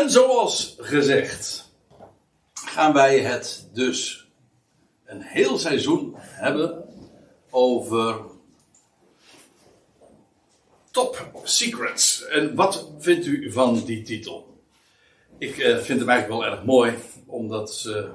En zoals gezegd gaan wij het dus een heel seizoen hebben over top secrets. En wat vindt u van die titel? Ik vind hem eigenlijk wel erg mooi, omdat ze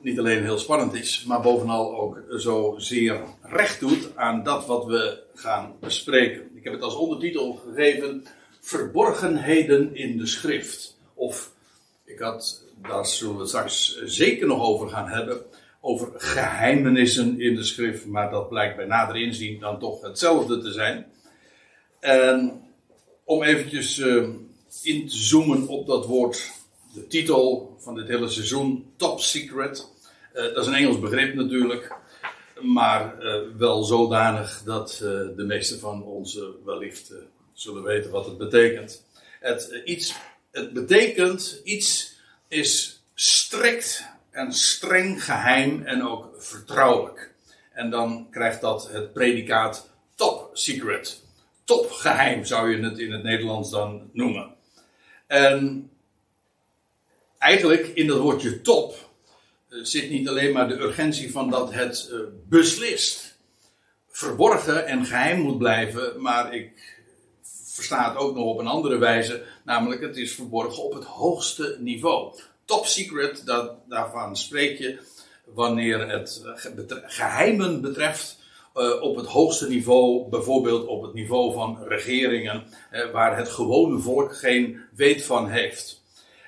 niet alleen heel spannend is, maar bovenal ook zo zeer recht doet aan dat wat we gaan bespreken. Ik heb het als ondertitel gegeven: verborgenheden in de schrift. Of, daar zullen we het straks zeker nog over gaan hebben, over geheimenissen in de schrift, maar dat blijkt bij nader inzien dan toch hetzelfde te zijn. En om eventjes in te zoomen op dat woord, de titel van dit hele seizoen, Top Secret. Dat is een Engels begrip natuurlijk, maar wel zodanig dat de meesten van ons wellicht zullen weten wat het betekent. Het betekent iets is strikt en streng geheim en ook vertrouwelijk. En dan krijgt dat het predicaat top secret. Top geheim zou je het in het Nederlands dan noemen. En eigenlijk in dat woordje top zit niet alleen maar de urgentie van dat het beslist verborgen en geheim moet blijven, maar ik versta het ook nog op een andere wijze, namelijk het is verborgen op het hoogste niveau. Top secret, daarvan spreek je wanneer het geheimen betreft op het hoogste niveau, bijvoorbeeld op het niveau van regeringen, waar het gewone volk geen weet van heeft.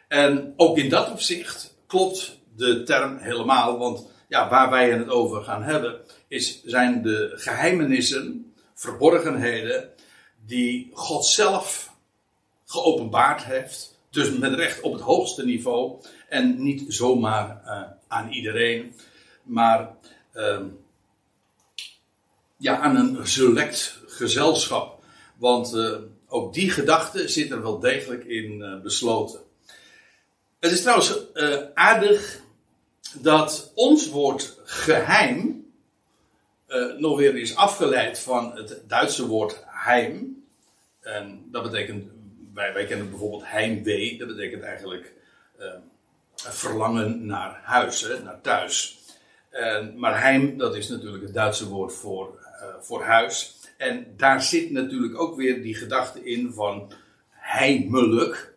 En ook in dat opzicht klopt de term helemaal, want ja, waar wij het over gaan hebben zijn de geheimenissen, verborgenheden, die God zelf geopenbaard heeft. Dus met recht op het hoogste niveau. En niet zomaar aan iedereen. Maar aan een select gezelschap. Want ook die gedachte zit er wel degelijk in besloten. Het is trouwens aardig dat ons woord geheim nog weer is afgeleid van het Duitse woord heim. En dat betekent, wij kennen bijvoorbeeld heimwee, dat betekent eigenlijk verlangen naar huis, naar thuis. Maar heim, dat is natuurlijk het Duitse woord voor huis. En daar zit natuurlijk ook weer die gedachte in van heimelijk.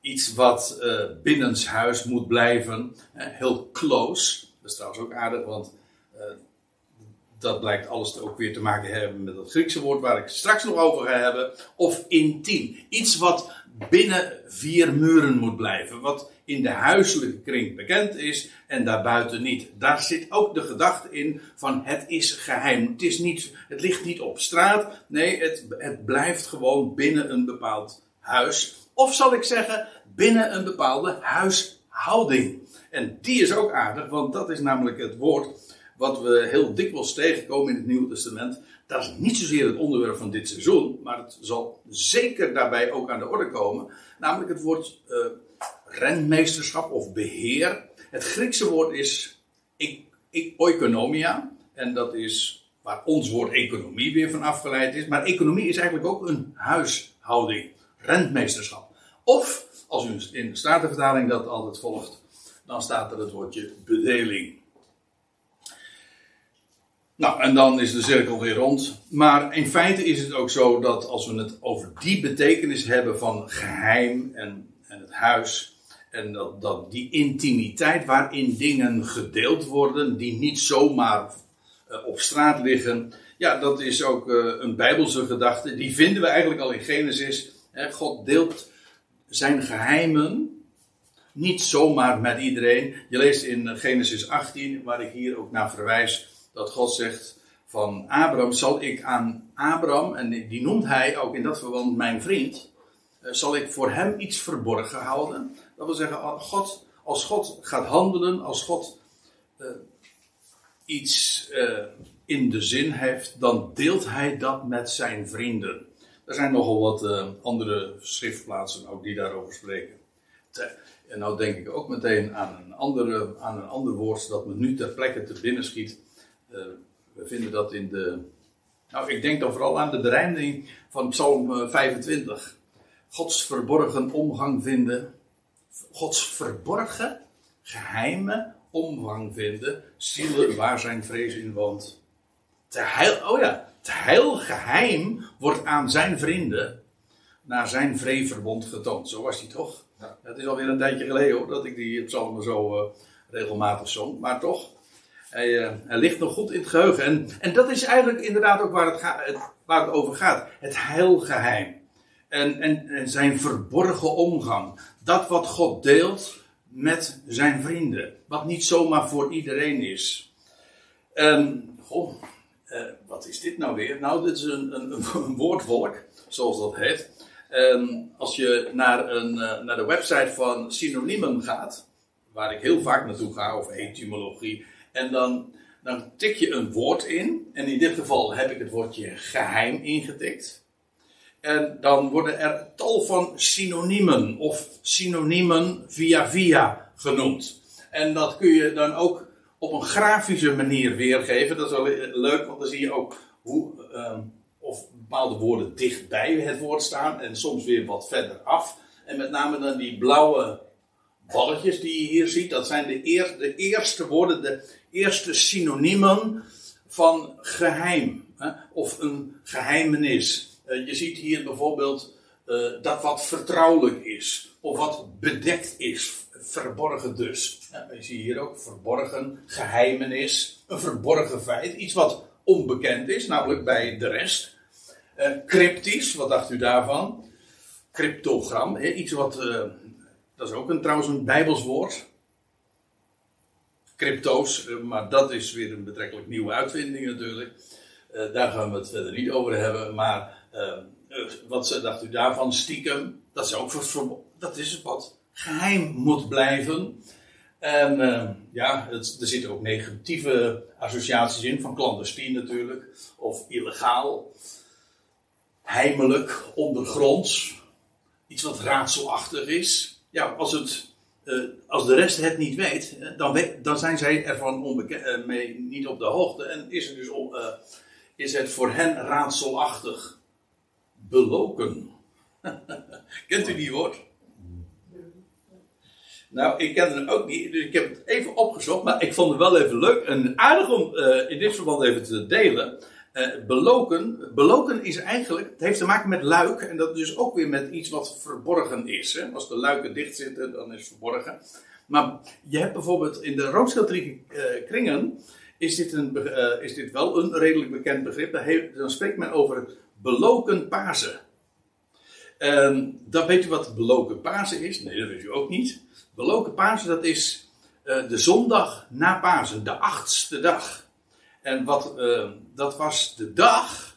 Iets wat binnenshuis moet blijven, heel close. Dat is trouwens ook aardig, want dat blijkt alles ook weer te maken hebben met dat Griekse woord waar ik straks nog over ga hebben. Of intiem. Iets wat binnen vier muren moet blijven. Wat in de huiselijke kring bekend is en daarbuiten niet. Daar zit ook de gedachte in van het is geheim. Het is niet, het ligt niet op straat. Nee, het blijft gewoon binnen een bepaald huis. Of zal ik zeggen, binnen een bepaalde huishouding. En die is ook aardig, want dat is namelijk het woord wat we heel dikwijls tegenkomen in het Nieuwe Testament. Dat is niet zozeer het onderwerp van dit seizoen, maar het zal zeker daarbij ook aan de orde komen. Namelijk het woord rentmeesterschap of beheer. Het Griekse woord is oikonomia. En dat is waar ons woord economie weer van afgeleid is. Maar economie is eigenlijk ook een huishouding. Rentmeesterschap. Of, als u in de Statenvertaling dat altijd volgt, dan staat er het woordje bedeling. Nou, en dan is de cirkel weer rond. Maar in feite is het ook zo dat als we het over die betekenis hebben van geheim en het huis, en dat die intimiteit waarin dingen gedeeld worden, die niet zomaar op straat liggen, ja, dat is ook een Bijbelse gedachte. Die vinden we eigenlijk al in Genesis. God deelt zijn geheimen niet zomaar met iedereen. Je leest in Genesis 18, waar ik hier ook naar verwijs, dat God zegt van Abram, zal ik aan Abram, en die noemt hij ook in dat verband mijn vriend, zal ik voor hem iets verborgen houden. Dat wil zeggen, als God gaat handelen, als God iets in de zin heeft, dan deelt hij dat met zijn vrienden. Er zijn nogal wat andere schriftplaatsen ook die daarover spreken. En nou denk ik ook meteen aan een ander woord dat me nu ter plekke te binnen schiet. We vinden dat in ik denk dan vooral aan de berijming van Psalm 25. Gods verborgen omgang vinden. Gods verborgen, geheime omgang vinden. Zielen waar zijn vrees in woont. Het heil geheim wordt aan zijn vrienden naar zijn vreeverbond getoond. Zo was hij toch? Ja. Het is alweer een tijdje geleden hoor, dat ik die psalmen zo regelmatig zong. Maar toch, hij ligt nog goed in het geheugen. En dat is eigenlijk inderdaad ook waar het over gaat. Het heilgeheim. En zijn verborgen omgang. Dat wat God deelt met zijn vrienden. Wat niet zomaar voor iedereen is. Wat is dit nou weer? Nou, dit is een woordwolk, zoals dat heet. Als je naar de website van Synonymum gaat, waar ik heel vaak naartoe ga, of etymologie, en dan tik je een woord in, en in dit geval heb ik het woordje geheim ingetikt. En dan worden er tal van synoniemen, of synoniemen via genoemd. En dat kun je dan ook op een grafische manier weergeven. Dat is wel leuk, want dan zie je ook hoe of bepaalde woorden dichtbij het woord staan en soms weer wat verder af. En met name dan die blauwe balletjes die je hier ziet, dat zijn de eerste woorden, de eerste synoniemen van geheim. Hè? Of een geheimenis. Je ziet hier bijvoorbeeld dat wat vertrouwelijk is, of wat bedekt is. Verborgen dus. Ja, je ziet hier ook verborgen, geheimenis, een verborgen feit. Iets wat onbekend is, namelijk bij de rest. Cryptisch, wat dacht u daarvan? Cryptogram, iets wat... dat is ook trouwens een Bijbels woord. Crypto's, maar dat is weer een betrekkelijk nieuwe uitvinding natuurlijk. Daar gaan we het verder niet over hebben. Maar wat dacht u daarvan? Stiekem, dat is ook dat is wat geheim moet blijven. En er zitten ook negatieve associaties in, van clandestien natuurlijk, of illegaal, heimelijk, ondergronds, iets wat raadselachtig is. Ja, als de rest het niet weet, dan zijn zij ervan mee niet op de hoogte en is het dus voor hen raadselachtig. Beloken. Kent u die woord? Nou, ik ken het ook niet, dus ik heb het even opgezocht, maar ik vond het wel even leuk en aardig om in dit verband even te delen. Beloken is eigenlijk, het heeft te maken met luik, en dat dus ook weer met iets wat verborgen is. Hè? Als de luiken dicht zitten, dan is het verborgen. Maar je hebt bijvoorbeeld in de roodschildrijke kringen, is dit wel een redelijk bekend begrip. Dan spreekt men over beloken Pasen. Dat weet u wat beloken Pasen is? Nee, dat weet u ook niet. Beloken Pasen, dat is de zondag na Pasen, de 8e dag. En dat was de dag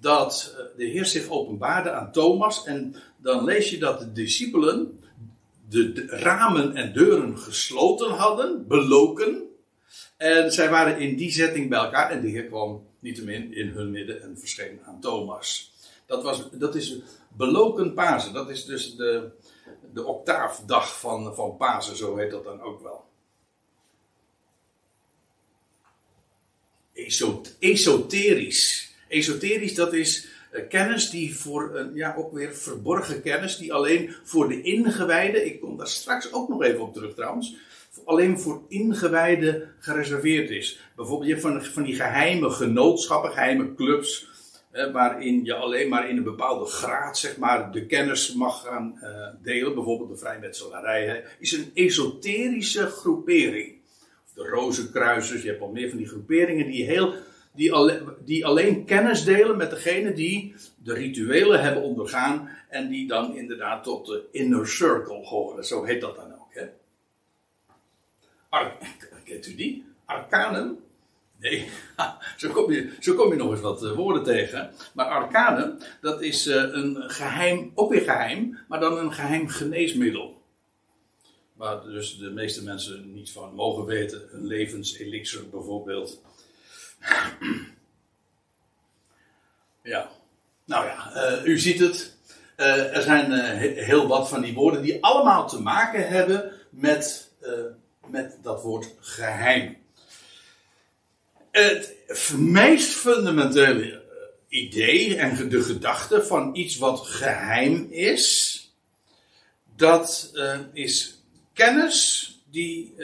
dat de Heer zich openbaarde aan Thomas. En dan lees je dat de discipelen de ramen en deuren gesloten hadden, beloken. En zij waren in die zetting bij elkaar en de Heer kwam niettemin in hun midden en verscheen aan Thomas. Dat is beloken Pasen, dat is dus de octaafdag van Pasen, zo heet dat dan ook wel. Esoterisch. Esoterisch, dat is kennis die ook weer verborgen kennis, die alleen voor de ingewijden, ik kom daar straks ook nog even op terug trouwens, alleen voor ingewijden gereserveerd is. Bijvoorbeeld je hebt van die geheime genootschappen, geheime clubs, waarin je alleen maar in een bepaalde graad zeg maar, de kennis mag gaan delen. Bijvoorbeeld de vrijmetselarij is een esoterische groepering. Of de rozenkruisers, je hebt al meer van die groeperingen die alleen kennis delen met degene die de rituelen hebben ondergaan. En die dan inderdaad tot de inner circle horen. Zo heet dat dan ook. Hè? Kent u die? Arcanum? Nee, zo kom je nog eens wat woorden tegen. Maar arcane, dat is een geheim, ook weer geheim, maar dan een geheim geneesmiddel. Waar dus de meeste mensen niet van mogen weten. Een levenselixer bijvoorbeeld. Ja, u ziet het. Er zijn heel wat van die woorden die allemaal te maken hebben met dat woord geheim. Het meest fundamentele idee en de gedachte van iets wat geheim is, dat is kennis die...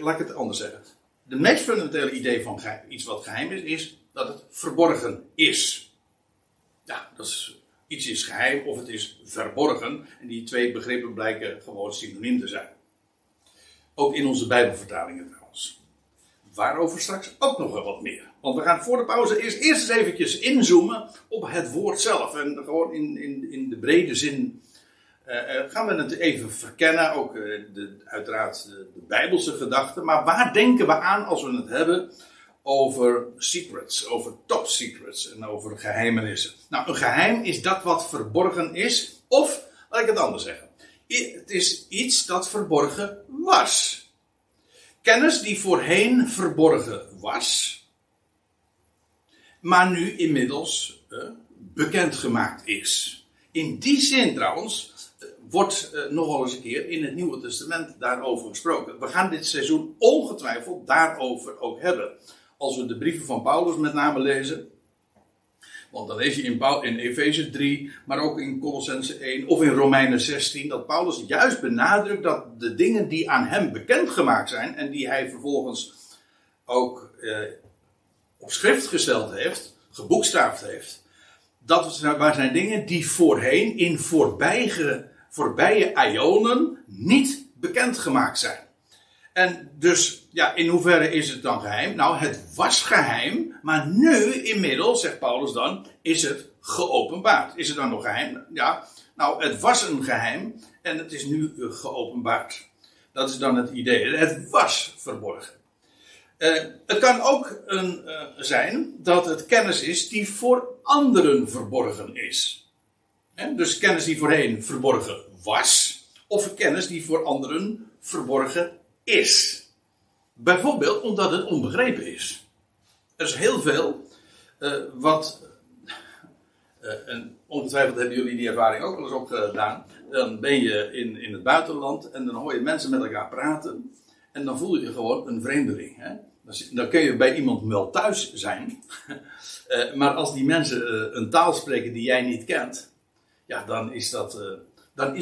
laat ik het anders zeggen. De meest fundamentele idee van iets wat geheim is, is dat het verborgen is. Ja, dat is... Iets is geheim of het is verborgen. En die twee begrippen blijken gewoon synoniem te zijn. Ook in onze Bijbelvertalingen trouwens. Waarover straks ook nog wel wat meer. Want we gaan voor de pauze eerst eens eventjes inzoomen op het woord zelf. En gewoon in de brede zin gaan we het even verkennen. Ook uiteraard de Bijbelse gedachten. Maar waar denken we aan als we het hebben over secrets, over top secrets en over geheimenissen. Nou, een geheim is dat wat verborgen is, of, laat ik het anders zeggen, het is iets dat verborgen was. Kennis die voorheen verborgen was, maar nu inmiddels bekendgemaakt is. In die zin trouwens wordt nogal eens een keer in het Nieuwe Testament daarover gesproken. We gaan dit seizoen ongetwijfeld daarover ook hebben. Als we de brieven van Paulus met name lezen. Want dan lees je in Efeze 3, maar ook in Kolossense 1 of in Romeinen 16. Dat Paulus juist benadrukt dat de dingen die aan hem bekendgemaakt zijn. En die hij vervolgens ook op schrift gesteld heeft. Geboekstaafd heeft. Dat zijn dingen die voorheen in voorbije aionen niet bekendgemaakt zijn. En dus, ja, in hoeverre is het dan geheim? Nou, het was geheim, maar nu inmiddels, zegt Paulus dan, is het geopenbaard. Is het dan nog geheim? Ja, nou, het was een geheim en het is nu geopenbaard. Dat is dan het idee. Het was verborgen. Het kan ook zijn dat het kennis is die voor anderen verborgen is. Dus kennis die voorheen verborgen was, of kennis die voor anderen verborgen is. Bijvoorbeeld omdat het onbegrepen is. Er is heel veel en ongetwijfeld hebben jullie die ervaring ook wel eens opgedaan. Dan ben je in het buitenland en dan hoor je mensen met elkaar praten. En dan voel je gewoon een vreemdeling. Hè? Dan kun je bij iemand wel thuis zijn. Maar als die mensen een taal spreken die jij niet kent. Ja, dan is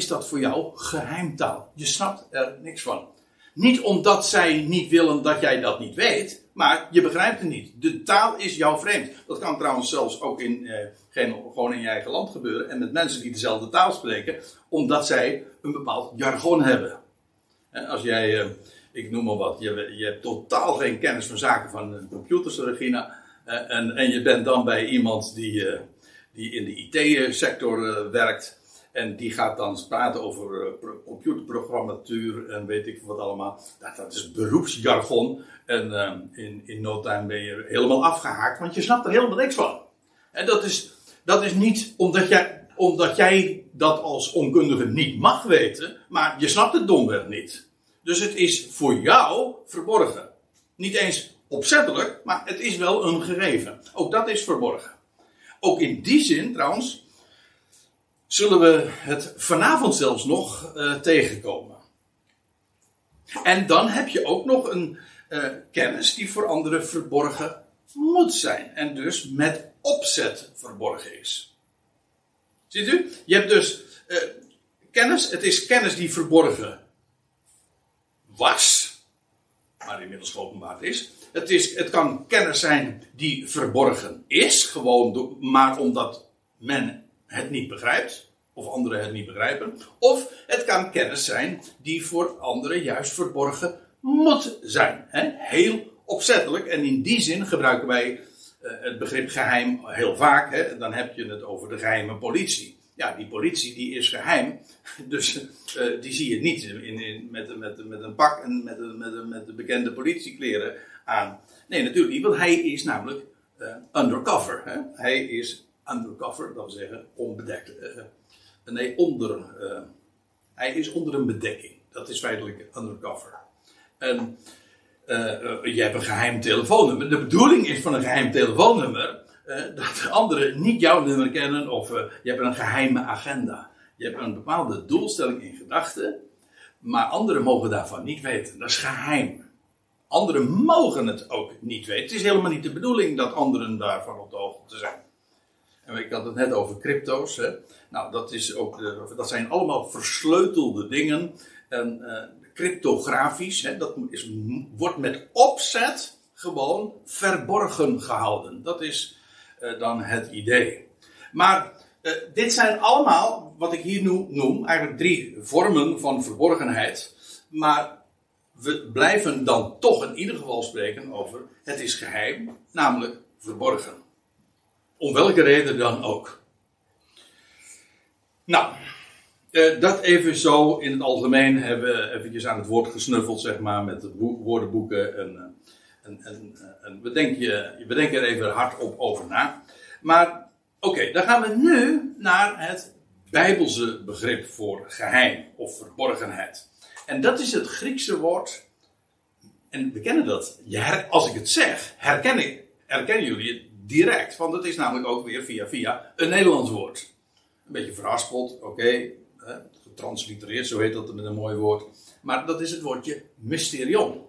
dat voor jou geheimtaal. Je snapt er niks van. Niet omdat zij niet willen dat jij dat niet weet. Maar je begrijpt het niet. De taal is jou vreemd. Dat kan trouwens zelfs ook gewoon in je eigen land gebeuren. En met mensen die dezelfde taal spreken. Omdat zij een bepaald jargon hebben. En als jij... Ik noem maar wat, je hebt totaal geen kennis van zaken van computers, Regina. En je bent dan bij iemand die in de IT-sector werkt. En die gaat dan praten over computerprogrammatuur en weet ik wat allemaal. Dat is beroepsjargon. En in no time ben je helemaal afgehaakt, want je snapt er helemaal niks van. En dat is niet omdat jij dat als onkundige niet mag weten, maar je snapt het domweg niet. Dus het is voor jou verborgen. Niet eens opzettelijk, maar het is wel een gegeven. Ook dat is verborgen. Ook in die zin, trouwens, zullen we het vanavond zelfs nog tegenkomen. En dan heb je ook nog een kennis die voor anderen verborgen moet zijn. En dus met opzet verborgen is. Ziet u? Je hebt dus kennis. Het is kennis die verborgen was, maar inmiddels geopenbaard is. Het kan kennis zijn die verborgen is, maar omdat men het niet begrijpt, of anderen het niet begrijpen. Of het kan kennis zijn die voor anderen juist verborgen moet zijn. Heel opzettelijk, en in die zin gebruiken wij het begrip geheim heel vaak. Dan heb je het over de geheime politie. Ja, die politie die is geheim, dus die zie je niet met een pak en met de bekende politiekleren aan. Nee, natuurlijk niet, want hij is namelijk undercover. Hè? Hij is undercover, dat wil zeggen onbedekt. Hij is onder een bedekking, dat is feitelijk undercover. En je hebt een geheim telefoonnummer. De bedoeling is van een geheim telefoonnummer... dat anderen niet jouw nummer kennen, of je hebt een geheime agenda. Je hebt een bepaalde doelstelling in gedachten, maar anderen mogen daarvan niet weten. Dat is geheim. Anderen mogen het ook niet weten. Het is helemaal niet de bedoeling dat anderen daarvan op de hoogte zijn. Ik had het net over crypto's. Hè? Nou, dat zijn allemaal versleutelde dingen. En cryptografisch, hè, wordt met opzet gewoon verborgen gehouden. Dat is dan het idee. Maar dit zijn allemaal, wat ik hier nu noem, eigenlijk 3 vormen van verborgenheid. Maar we blijven dan toch in ieder geval spreken over het is geheim, namelijk verborgen. Om welke reden dan ook. Nou, dat even zo in het algemeen hebben we eventjes aan het woord gesnuffeld, zeg maar, met de woordenboeken. En we denken er even hardop over na. Maar oké, dan gaan we nu naar het Bijbelse begrip voor geheim of verborgenheid. En dat is het Griekse woord. En we kennen dat. Als ik het zeg, herkennen jullie het direct. Want dat is namelijk ook weer via een Nederlands woord. Een beetje verhaspeld, oké. Getranslitereerd, zo heet dat met een mooi woord. Maar dat is het woordje mysterion.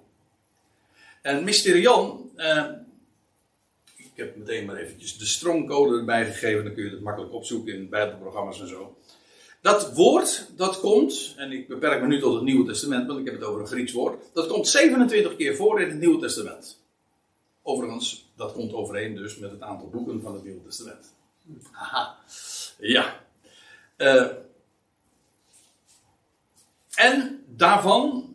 En mysterion... ik heb meteen maar eventjes de stroomcode erbij gegeven. Dan kun je het makkelijk opzoeken in bijbelprogramma's en zo. Dat woord, dat komt... En ik beperk me nu tot het Nieuwe Testament, want ik heb het over een Grieks woord. Dat komt 27 keer voor in het Nieuwe Testament. Overigens, dat komt overeen dus met het aantal boeken van het Nieuwe Testament. Haha. Ja. En daarvan...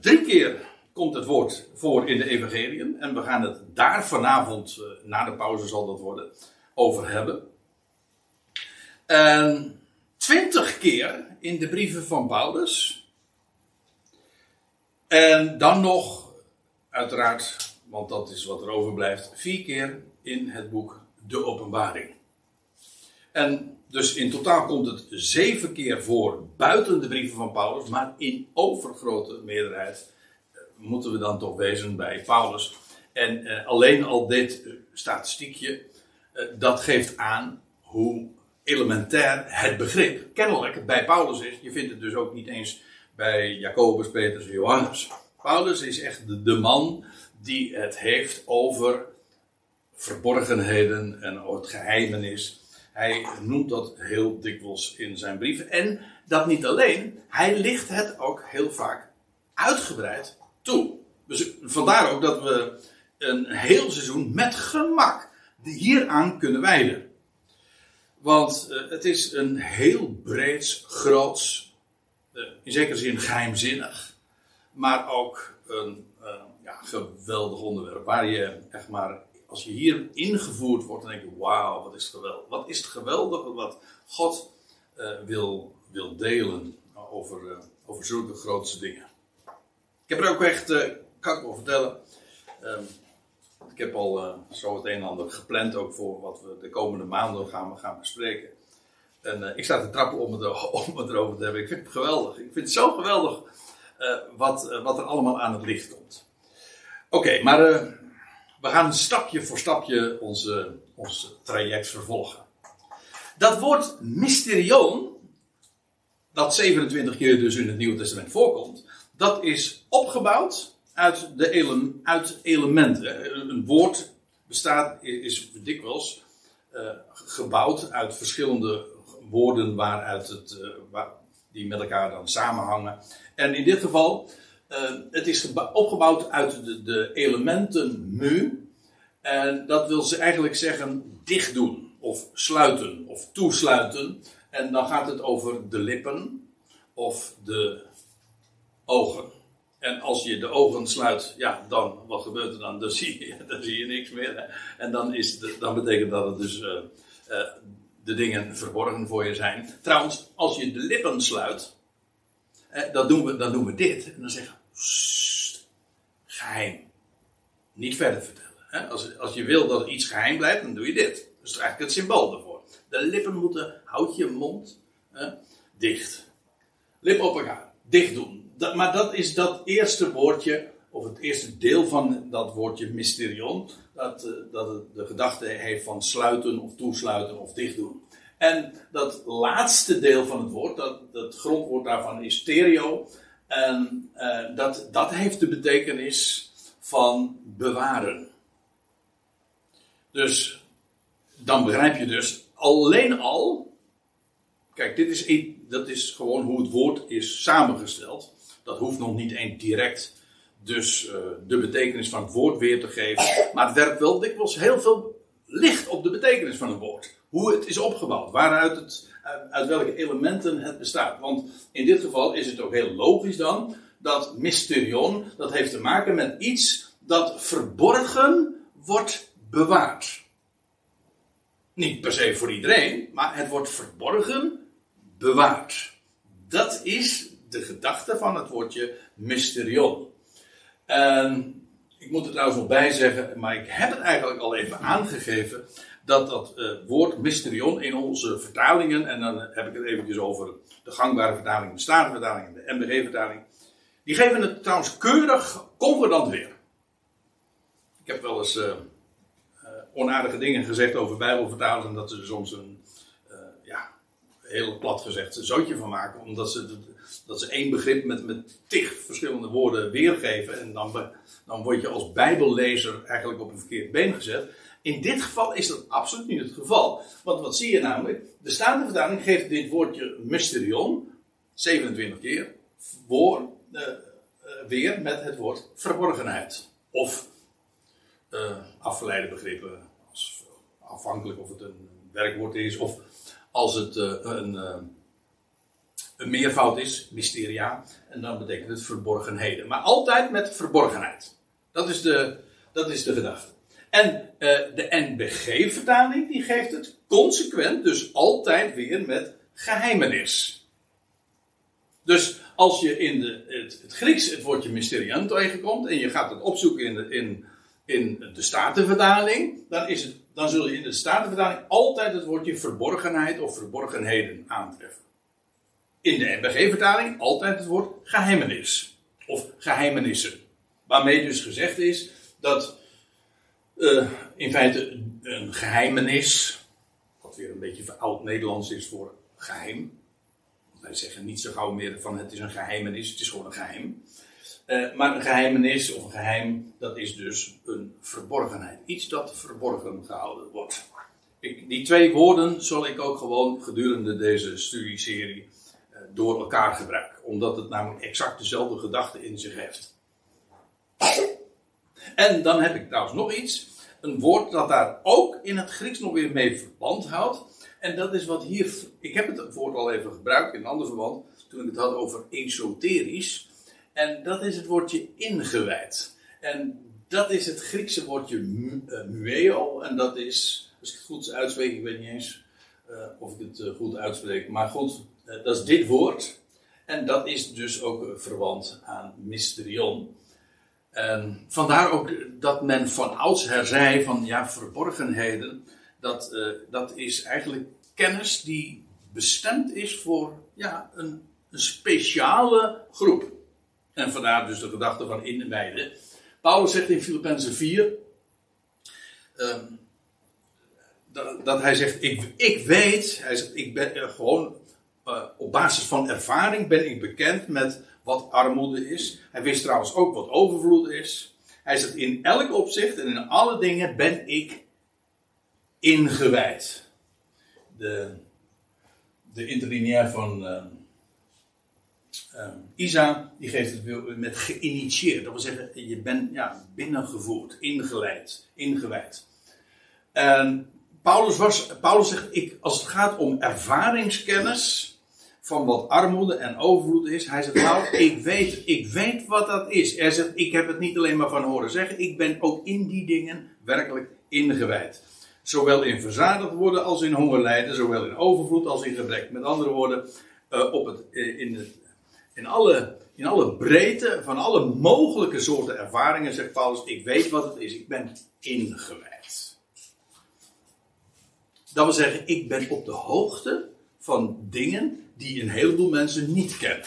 3 keer komt het woord voor in de evangeliën. En we gaan het daar vanavond, na de pauze zal dat worden, over hebben. En... 20 keer in de brieven van Paulus. En dan nog, uiteraard, want dat is wat er overblijft, 4 keer in het boek De Openbaring. En dus in totaal komt het 7 keer voor buiten de brieven van Paulus, maar in overgrote meerderheid moeten we dan toch wezen bij Paulus. En alleen al dit statistiekje, dat geeft aan hoe elementair het begrip kennelijk bij Paulus is. Je vindt het dus ook niet eens bij Jacobus, Petrus en Johannes. Paulus is echt de man die het heeft over verborgenheden en het geheimenis. Hij noemt dat heel dikwijls in zijn brieven. En dat niet alleen, hij licht het ook heel vaak uitgebreid toe. Dus vandaar ook dat we een heel seizoen met gemak hieraan kunnen wijden. Want het is een heel breeds, groots, in zekere zin geheimzinnig, maar ook een geweldig onderwerp. Waar je echt maar, als je hier ingevoerd wordt, dan denk je, wauw, wat is het geweldig. Wat is het geweldige wat God wil delen over zulke grootse dingen. Ik heb er ook echt, kan ik wel vertellen... Ik heb al zo het een en ander gepland ook voor wat we de komende maanden gaan bespreken. En ik sta te trappen om het erover te hebben. Ik vind het geweldig. Ik vind het zo geweldig wat er allemaal aan het licht komt. Oké, maar we gaan stapje voor stapje ons traject vervolgen. Dat woord mysterion, dat 27 keer dus in het Nieuwe Testament voorkomt, dat is opgebouwd... Uit elementen. Een woord is dikwijls gebouwd uit verschillende woorden die met elkaar dan samenhangen. En in dit geval, het is opgebouwd uit de elementen mu. En dat wil ze eigenlijk zeggen dicht doen, of sluiten, of toesluiten. En dan gaat het over de lippen of de ogen. En als je de ogen sluit, ja, dan, wat gebeurt er dan? Dan zie je niks meer. Hè? En dan betekent dat het dus de dingen verborgen voor je zijn. Trouwens, als je de lippen sluit, dan doen we dit. En dan zeggen we, geheim. Niet verder vertellen. Hè? Als je wil dat iets geheim blijft, dan doe je dit. Dat is eigenlijk het symbool daarvoor. De lippen moeten, houd je mond dicht. Lip op elkaar, dicht doen. Maar dat is dat eerste woordje, of het eerste deel van dat woordje mysterion, dat het de gedachte heeft van sluiten of toesluiten of dichtdoen. En dat laatste deel van het woord, dat grondwoord daarvan is stereo, en dat heeft de betekenis van bewaren. Dus Dan begrijp je dus alleen al. Kijk, dat is gewoon hoe het woord is samengesteld. Dat hoeft nog niet eens direct dus de betekenis van het woord weer te geven. Maar het werpt wel dikwijls heel veel licht op de betekenis van het woord. Hoe het is opgebouwd, waaruit het, uit welke elementen het bestaat. Want in dit geval is het ook heel logisch dan, dat mysterion, dat heeft te maken met iets dat verborgen wordt bewaard. Niet per se voor iedereen, maar het wordt verborgen bewaard. Dat is de gedachte van het woordje mysterion. Ik moet er trouwens nog bij zeggen, maar ik heb het eigenlijk al even aangegeven, dat woord mysterion in onze vertalingen, en dan heb ik het eventjes over de gangbare vertaling, de Statenvertaling en de NBG-vertaling, die geven het trouwens keurig concordant weer. Ik heb wel eens onaardige dingen gezegd over bijbelvertalingen, dat ze er soms een, heel plat gezegd, een zootje van maken, omdat ze één begrip met tig verschillende woorden weergeven, en dan word je als bijbellezer eigenlijk op een verkeerd been gezet. In dit geval is dat absoluut niet het geval. Want wat zie je namelijk? De Statenvertaling geeft dit woordje mysterion 27 keer weer met het woord verborgenheid. Of afgeleide begrippen, afhankelijk of het een werkwoord is, of als het een meervoud is, mysteria, en dan betekent het verborgenheden. Maar altijd met verborgenheid. Dat is de gedachte. En de NBG-vertaling die geeft het consequent, dus altijd weer met geheimenis. Dus als je in het Grieks het woordje mysterion tegenkomt en je gaat het opzoeken in de Statenvertaling, dan zul je in de Statenvertaling altijd het woordje verborgenheid of verborgenheden aantreffen. In de NBG-vertaling altijd het woord geheimenis of geheimenissen. Waarmee dus gezegd is dat in feite een geheimenis, wat weer een beetje veroud Nederlands is voor geheim. Wij zeggen niet zo gauw meer van het is een geheimenis, het is gewoon een geheim. Maar een geheimenis of een geheim, dat is dus een verborgenheid. Iets dat verborgen gehouden wordt. Die twee woorden zal ik ook gewoon gedurende deze studieserie door elkaar gebruiken. Omdat het namelijk exact dezelfde gedachte in zich heeft. En dan heb ik trouwens nog iets. Een woord dat daar ook in het Grieks nog weer mee verband houdt. En dat is wat hier... Ik heb het woord al even gebruikt in een ander verband. Toen ik het had over esoterisch. En dat is het woordje ingewijd. En dat is het Griekse woordje mueo. En dat is... Als ik het goed uitspreek, ik weet niet eens of ik het goed uitspreek. Maar goed, dat is dit woord. En dat is dus ook verwant aan mysterion. Vandaar ook dat men van oudsher zei van ja, verborgenheden, dat is eigenlijk kennis die bestemd is voor ja, een speciale groep. En vandaar dus de gedachte van inwijden. Paulus zegt in Filippenzen 4, dat hij zegt, op basis van ervaring ben ik bekend met wat armoede is. Hij wist trouwens ook wat overvloed is. Hij zegt, in elk opzicht en in alle dingen ben ik ingewijd. De interlineair van Isa, die geeft het met geïnitieerd. Dat wil zeggen, je bent binnengevoerd, ingeleid, ingewijd. En Paulus zegt, als het gaat om ervaringskennis van wat armoede en overvloed is. Hij zegt, nou, ik weet wat dat is. Hij zegt, ik heb het niet alleen maar van horen zeggen. Ik ben ook in die dingen werkelijk ingewijd. Zowel in verzadigd worden als in honger lijden. Zowel in overvloed als in gebrek. Met andere woorden, in alle breedte van alle mogelijke soorten ervaringen, zegt Paulus, ik weet wat het is. Ik ben ingewijd. Dat wil zeggen, ik ben op de hoogte van dingen die een heleboel mensen niet kennen.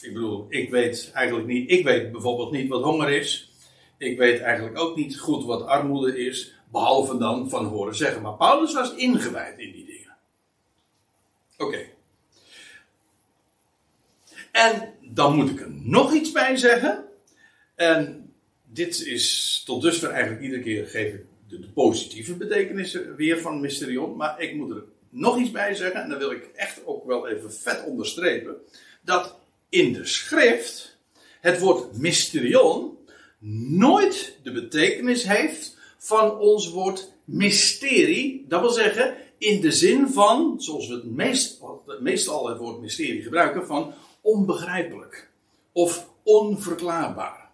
Ik bedoel, ik weet bijvoorbeeld niet wat honger is. Ik weet eigenlijk ook niet goed wat armoede is, behalve dan van horen zeggen. Maar Paulus was ingewijd in die dingen. Oké. En dan moet ik er nog iets bij zeggen. En dit is tot dusver eigenlijk iedere keer geef ik de positieve betekenissen weer van mysterion. Maar ik moet er nog iets bij zeggen. En dat wil ik echt ook wel even vet onderstrepen. Dat in de schrift het woord mysterion nooit de betekenis heeft van ons woord mysterie. Dat wil zeggen in de zin van, zoals we het meestal het woord mysterie gebruiken, van onbegrijpelijk of onverklaarbaar.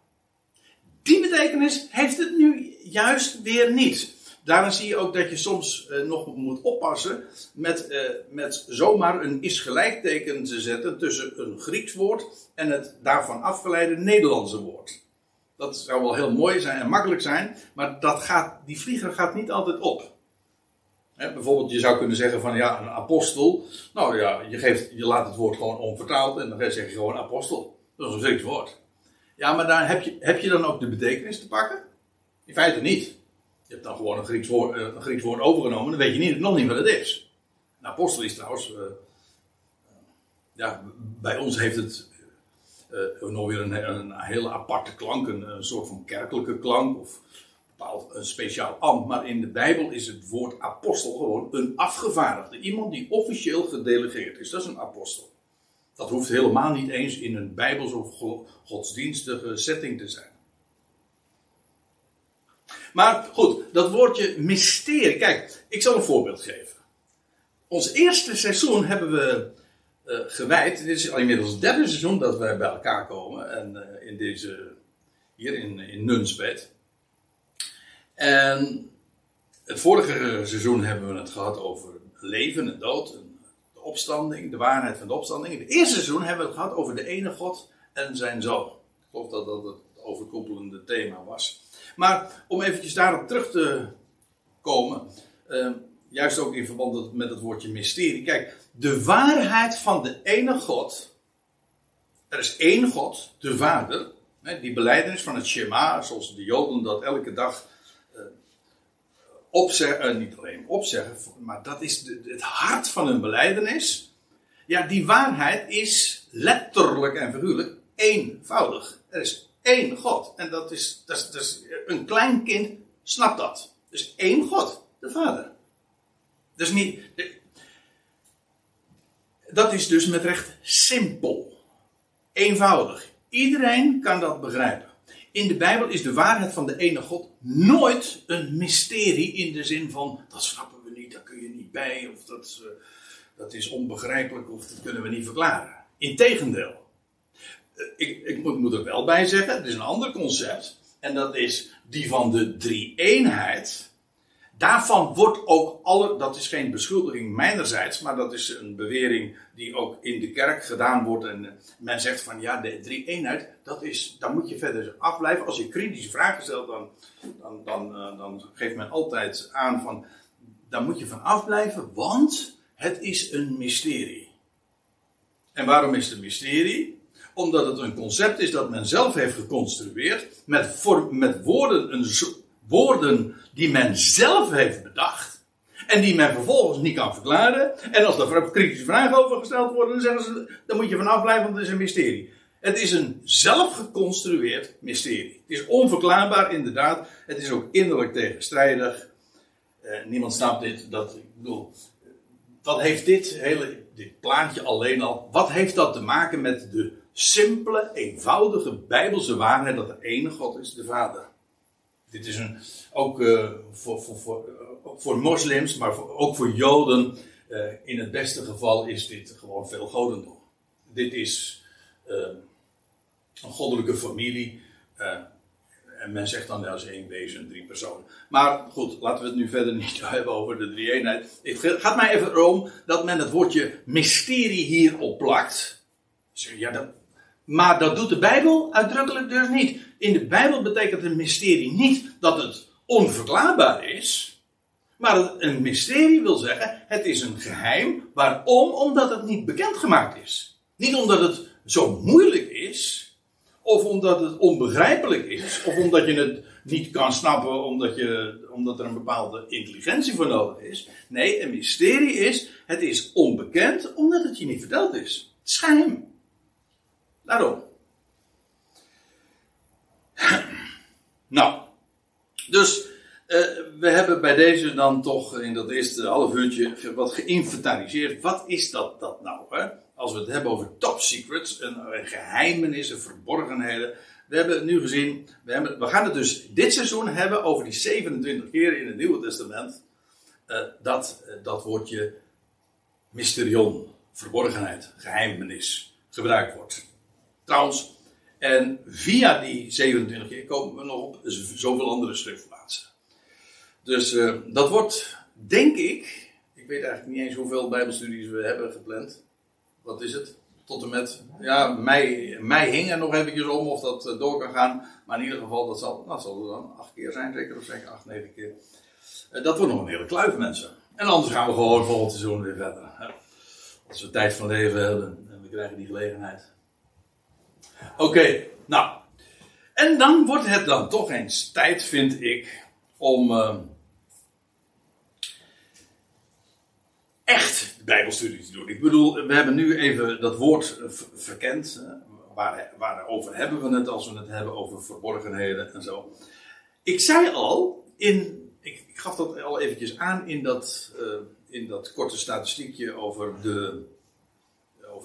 Die betekenis heeft het nu juist weer niet. Daarom zie je ook dat je soms nog moet oppassen met zomaar een is-gelijkteken te zetten tussen een Grieks woord en het daarvan afgeleide Nederlandse woord. Dat zou wel heel mooi zijn en makkelijk zijn, maar die vlieger gaat niet altijd op. He, bijvoorbeeld, je zou kunnen zeggen van ja, een apostel. Nou ja, je laat het woord gewoon onvertaald en dan zeg je gewoon apostel. Dat is een Grieks woord. Ja, maar daar heb je dan ook de betekenis te pakken? In feite niet. Je hebt dan gewoon een Grieks woord overgenomen, dan weet je nog niet wat het is. Een apostel is trouwens, bij ons heeft het nog weer een hele aparte klank, een soort van kerkelijke klank of een speciaal ambt. Maar in de Bijbel is het woord apostel gewoon een afgevaardigde. Iemand die officieel gedelegeerd is, dat is een apostel. Dat hoeft helemaal niet eens in een bijbels of godsdienstige setting te zijn. Maar goed, dat woordje mysterie. Kijk, ik zal een voorbeeld geven. Ons eerste seizoen hebben we gewijd. Dit is al inmiddels het derde seizoen dat wij bij elkaar komen. En hier in Nunspeet. En het vorige seizoen hebben we het gehad over leven en dood. En de opstanding, de waarheid van de opstanding. In het eerste seizoen hebben we het gehad over de ene God en zijn zoon. Ik geloof dat dat het overkoepelende thema was. Maar om eventjes daarop terug te komen, juist ook in verband met het woordje mysterie. Kijk, de waarheid van de ene God, er is één God, de Vader, die belijdenis van het Shema, zoals de Joden dat elke dag niet alleen opzeggen, maar dat is het hart van hun belijdenis. Ja, die waarheid is letterlijk en figuurlijk eenvoudig. Er is één God. En dat is een klein kind snapt dat. Dus één God, de Vader. Dus niet. Dat is dus met recht simpel. Eenvoudig. Iedereen kan dat begrijpen. In de Bijbel is de waarheid van de ene God nooit een mysterie in de zin van dat snappen we niet, daar kun je niet bij, of dat is onbegrijpelijk, of dat kunnen we niet verklaren. Integendeel. Ik moet er wel bij zeggen, het is een ander concept. En dat is die van de drie-eenheid. Daarvan wordt ook dat is geen beschuldiging mijnerzijds, maar dat is een bewering die ook in de kerk gedaan wordt. En men zegt van ja, de drie-eenheid, daar moet je verder afblijven. Als je kritische vragen stelt, dan geeft men altijd aan van, daar moet je van afblijven, want het is een mysterie. En waarom is het een mysterie? Omdat het een concept is dat men zelf heeft geconstrueerd, met woorden die men zelf heeft bedacht, en die men vervolgens niet kan verklaren. En als er kritische vragen over gesteld worden, dan zeggen ze, dan moet je vanaf blijven, want het is een mysterie. Het is een zelf geconstrueerd mysterie. Het is onverklaarbaar, inderdaad. Het is ook innerlijk tegenstrijdig. Niemand snapt dit. Wat heeft dit plaatje alleen al, wat heeft dat te maken met de simpele, eenvoudige Bijbelse waarheid dat de ene God is, de Vader? Dit is voor moslims, maar ook voor Joden, in het beste geval is dit gewoon veel godendom. Dit is een goddelijke familie. En men zegt dan, dat is één wezen, drie personen. Maar goed, laten we het nu verder niet hebben over de drie-eenheid. Het gaat mij even erom dat men het woordje mysterie hierop plakt. Ja, maar dat doet de Bijbel uitdrukkelijk dus niet. In de Bijbel betekent een mysterie niet dat het onverklaarbaar is. Maar een mysterie wil zeggen, het is een geheim. Waarom? Omdat het niet bekendgemaakt is. Niet omdat het zo moeilijk is, of omdat het onbegrijpelijk is, of omdat je het niet kan snappen, omdat er een bepaalde intelligentie voor nodig is. Nee, een mysterie is, het is onbekend, omdat het je niet verteld is. Het is geheim. Daarom. Nou, dus We hebben bij deze dan toch in dat eerste half uurtje wat geïnventariseerd. Wat is dat nou? Hè? Als we het hebben over top secrets, en geheimenissen, verborgenheden. We hebben het nu gezien, we gaan het dus dit seizoen hebben over die 27 keer in het Nieuwe Testament. Dat woordje mysterion, verborgenheid, geheimenis, gebruikt wordt. Trouwens, en via die 27 keer komen we nog op zoveel andere schriftplaatsen. Dus dat wordt, denk ik, weet eigenlijk niet eens hoeveel bijbelstudies we hebben gepland. Wat is het? Tot en met, mei hing er nog eventjes om of dat door kan gaan. Maar in ieder geval, dat zal er dan 8 keer zijn, zeker of zeker 8, 9 keer. Dat wordt nog een hele kluif, mensen. En anders gaan we gewoon volgend seizoen weer verder. Hè? Als we tijd van leven hebben en we krijgen die gelegenheid. Oké, nou. En dan wordt het dan toch eens tijd, vind ik, om echt bijbelstudie te doen. Ik bedoel, we hebben nu even dat woord verkend. Waarover hebben we het als we het hebben over verborgenheden en zo. Ik zei al, ik gaf dat al eventjes aan in dat korte statistiekje over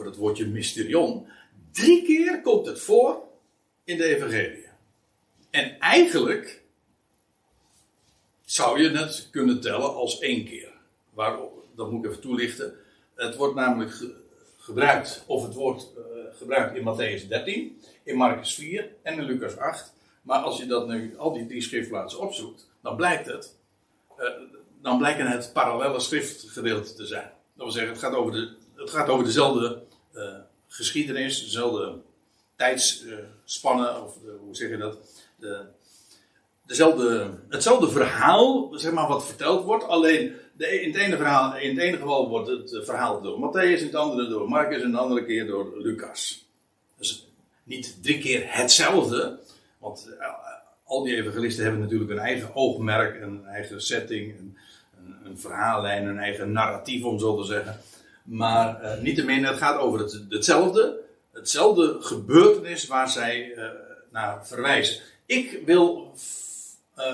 het woordje mysterion. 3 keer komt het voor in de evangelie. En eigenlijk zou je het kunnen tellen als 1 keer. Waarom? Dat moet ik even toelichten. Het wordt namelijk gebruikt, of het wordt gebruikt in Mattheüs 13, in Markus 4 en in Lukas 8. Maar als je dat nu, al die 3 schriftplaatsen opzoekt, dan blijkt het, dan blijken het parallele schriftgedeelten te zijn. Dat wil zeggen, het gaat over dezelfde geschiedenis, dezelfde tijdsspannen, hetzelfde verhaal, zeg maar, wat verteld wordt. Alleen in het ene geval wordt het verhaal door Mattheüs, in het andere door Markus en in de andere keer door Lucas. Dus niet 3 keer hetzelfde, want al die evangelisten hebben natuurlijk een eigen oogmerk, een eigen setting, een verhaallijn, een eigen narratief, om zo te zeggen. Maar niettemin, het gaat over hetzelfde gebeurtenis waar zij naar verwijzen. Ik wil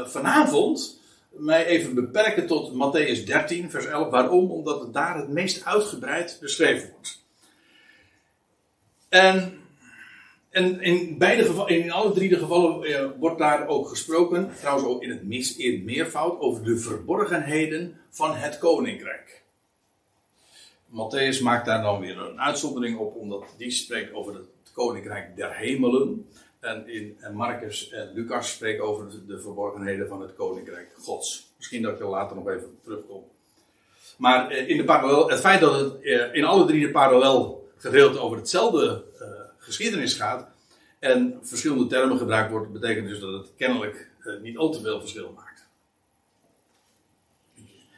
vanavond mij even beperken tot Mattheüs 13, vers 11. Waarom? Omdat het daar het meest uitgebreid beschreven wordt. En in beide gevallen, in alle 3 de gevallen wordt daar ook gesproken, trouwens ook in het meervoud, over de verborgenheden van het Koninkrijk. Mattheüs maakt daar dan weer een uitzondering op, omdat die spreekt over het Koninkrijk der Hemelen. En Markus en Lucas spreken over de verborgenheden van het Koninkrijk Gods. Misschien dat ik er later nog even terugkom. Maar in de parallel, het feit dat het in alle 3 de parallel gedeelten over hetzelfde geschiedenis gaat en verschillende termen gebruikt wordt, betekent dus dat het kennelijk niet al te veel verschil maakt.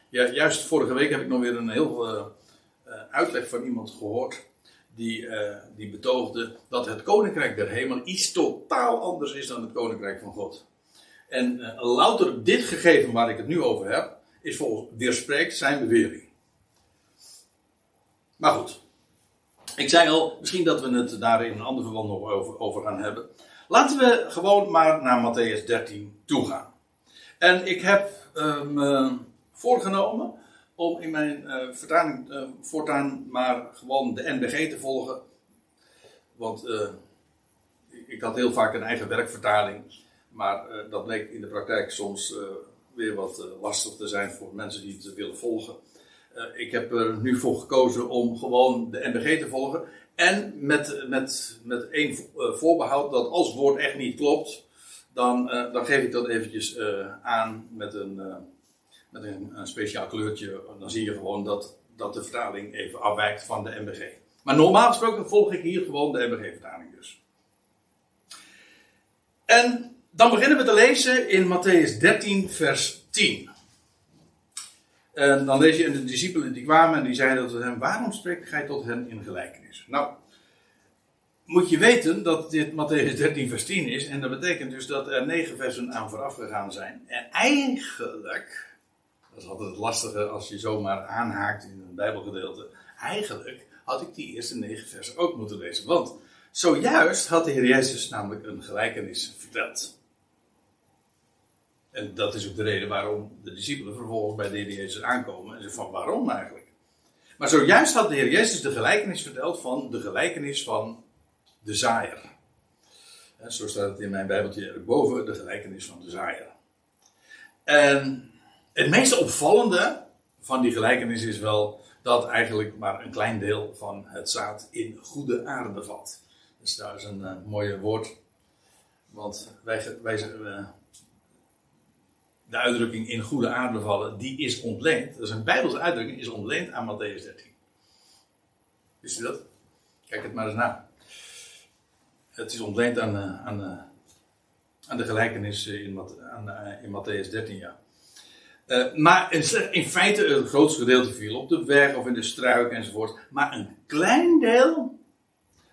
Ja, juist vorige week heb ik nog weer een heel uitleg van iemand gehoord. Die betoogde dat het koninkrijk der hemel iets totaal anders is dan het koninkrijk van God. En louter dit gegeven waar ik het nu over heb, weerspreekt zijn bewering. Maar goed, ik zei al, misschien dat we het daar in een ander verband nog over gaan hebben. Laten we gewoon maar naar Mattheüs 13 toe gaan. En ik heb voorgenomen om in mijn vertaling voortaan maar gewoon de NBG te volgen. Want ik had heel vaak een eigen werkvertaling. Maar dat bleek in de praktijk soms weer wat lastig te zijn voor mensen die het willen volgen. Ik heb er nu voor gekozen om gewoon de NBG te volgen. En met 1 voorbehoud dat als het woord echt niet klopt, dan geef ik dat eventjes aan met een speciaal kleurtje. Dan zie je gewoon dat de vertaling even afwijkt van de NBG. Maar normaal gesproken volg ik hier gewoon de NBG-vertaling dus. En dan beginnen we te lezen in Mattheüs 13 vers 10. En dan lees je, en de discipelen die kwamen en die zeiden tot hem: waarom spreekt gij tot hen in gelijkenissen? Nou, moet je weten dat dit Mattheüs 13 vers 10 is. En dat betekent dus dat er 9 versen aan vooraf gegaan zijn. En eigenlijk, dat is altijd het lastige als je zomaar aanhaakt in een bijbelgedeelte. Eigenlijk had ik die eerste 9 versen ook moeten lezen. Want zojuist had de Heer Jezus namelijk een gelijkenis verteld. En dat is ook de reden waarom de discipelen vervolgens bij de Heer Jezus aankomen. En ze van waarom eigenlijk? Maar zojuist had de Heer Jezus de gelijkenis verteld van de gelijkenis van de zaaier. En zo staat het in mijn Bijbeltje erboven, de gelijkenis van de zaaier. En het meest opvallende van die gelijkenis is wel dat eigenlijk maar een klein deel van het zaad in goede aarde valt. Dat is trouwens een mooie woord. Want de uitdrukking in goede aarde vallen, die is ontleend. Dat is een Bijbelse uitdrukking, is ontleend aan Mattheüs 13. Wist u dat? Kijk het maar eens na. Het is ontleend aan de gelijkenis in Mattheüs 13, ja. Maar in feite het grootste gedeelte viel op de weg of in de struik enzovoort. Maar een klein deel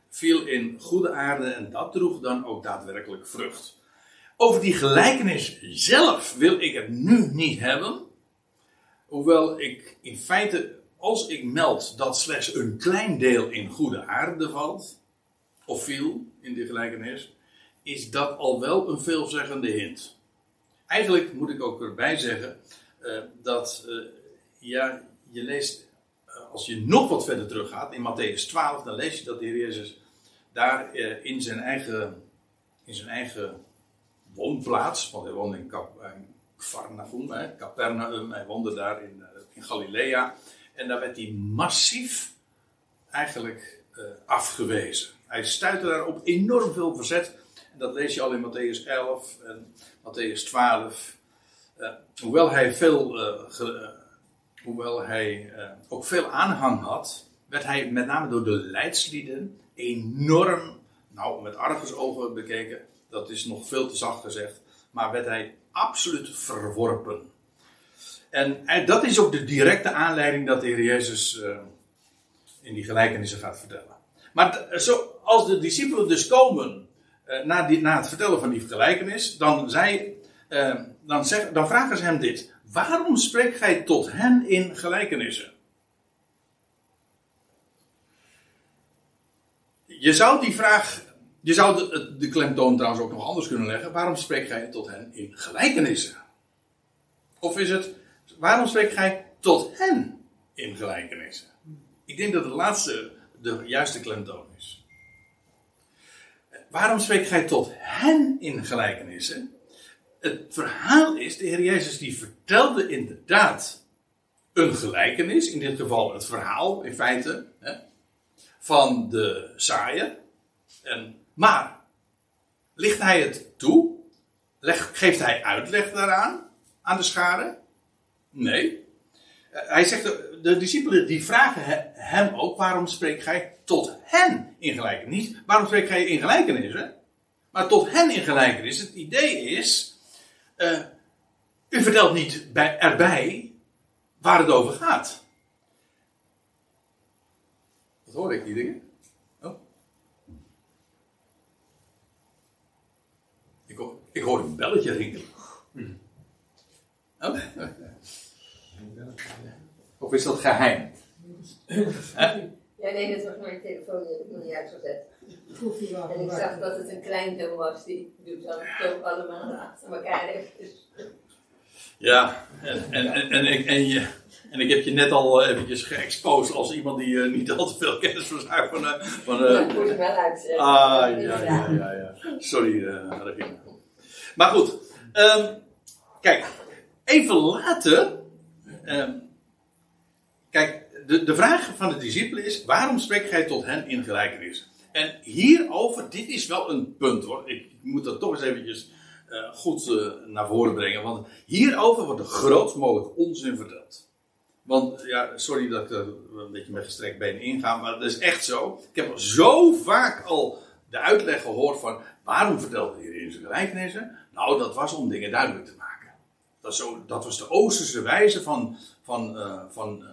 viel in goede aarde en dat droeg dan ook daadwerkelijk vrucht. Over die gelijkenis zelf wil ik het nu niet hebben. Hoewel ik in feite, als ik meld dat slechts een klein deel in goede aarde valt, of viel in die gelijkenis, is dat al wel een veelzeggende hint. Eigenlijk moet ik ook erbij zeggen je leest, als je nog wat verder teruggaat, in Mattheüs 12, dan lees je dat de Heer Jezus daar in zijn eigen woonplaats, want hij woonde in Kapernaum, hij woonde daar in Galilea. En daar werd hij massief eigenlijk afgewezen. Hij stuitte daar op enorm veel verzet. En dat lees je al in Mattheüs 11 en Mattheüs 12. Hoewel hij ook veel aanhang had, werd hij met name door de leidslieden enorm, met argusogen bekeken. Dat is nog veel te zacht gezegd. Maar werd hij absoluut verworpen. En dat is ook de directe aanleiding dat de Heer Jezus in die gelijkenissen gaat vertellen. Maar als de discipelen dus komen na het vertellen van die gelijkenis, dan vragen ze hem dit. Waarom spreekt gij tot hen in gelijkenissen? Je zou de klemtoon trouwens ook nog anders kunnen leggen. Waarom spreekt gij tot hen in gelijkenissen? Of is het, waarom spreekt gij tot hen in gelijkenissen? Ik denk dat de laatste de juiste klemtoon is. Waarom spreekt gij tot hen in gelijkenissen? Het verhaal is, de Heer Jezus die vertelde inderdaad een gelijkenis. In dit geval het verhaal, in feite, van de zaaier. Maar ligt hij het toe? Geeft hij uitleg daaraan? Aan de schare? Nee. Hij zegt, de discipelen die vragen hem ook, waarom spreekt gij tot hen in gelijkenis? Niet waarom spreekt gij in gelijkenissen? Maar tot hen in gelijkenis. Het idee is, u vertelt niet erbij waar het over gaat. Wat hoor ik die dingen? Ik hoor een belletje rinkelen. Oh. Of is dat geheim? Ja, nee, dat was mijn telefoon die ik nog niet uitgezet. En ik zag dat het een klein deel was. Die doet dan ook allemaal achter elkaar eventjes. Ja, en ik heb je net al eventjes geëxposed als iemand die niet al te veel kennis verzuigt van... ik moet het wel uitzetten. Ah, ja. Sorry, Regina. Maar goed, kijk, even later, de vraag van de discipelen is, waarom spreekt gij tot hen in gelijkenis? En hierover, dit is wel een punt hoor, ik moet dat toch eens eventjes goed naar voren brengen, want hierover wordt de grootst mogelijk onzin verteld. Want, ja, sorry dat ik er een beetje met gestrekt been inga, maar dat is echt zo. Ik heb zo vaak al de uitleg gehoord van, waarom vertelde de Heer in zijn gelijkenissen? Nou, dat was om dingen duidelijk te maken. Dat was de Oosterse wijze van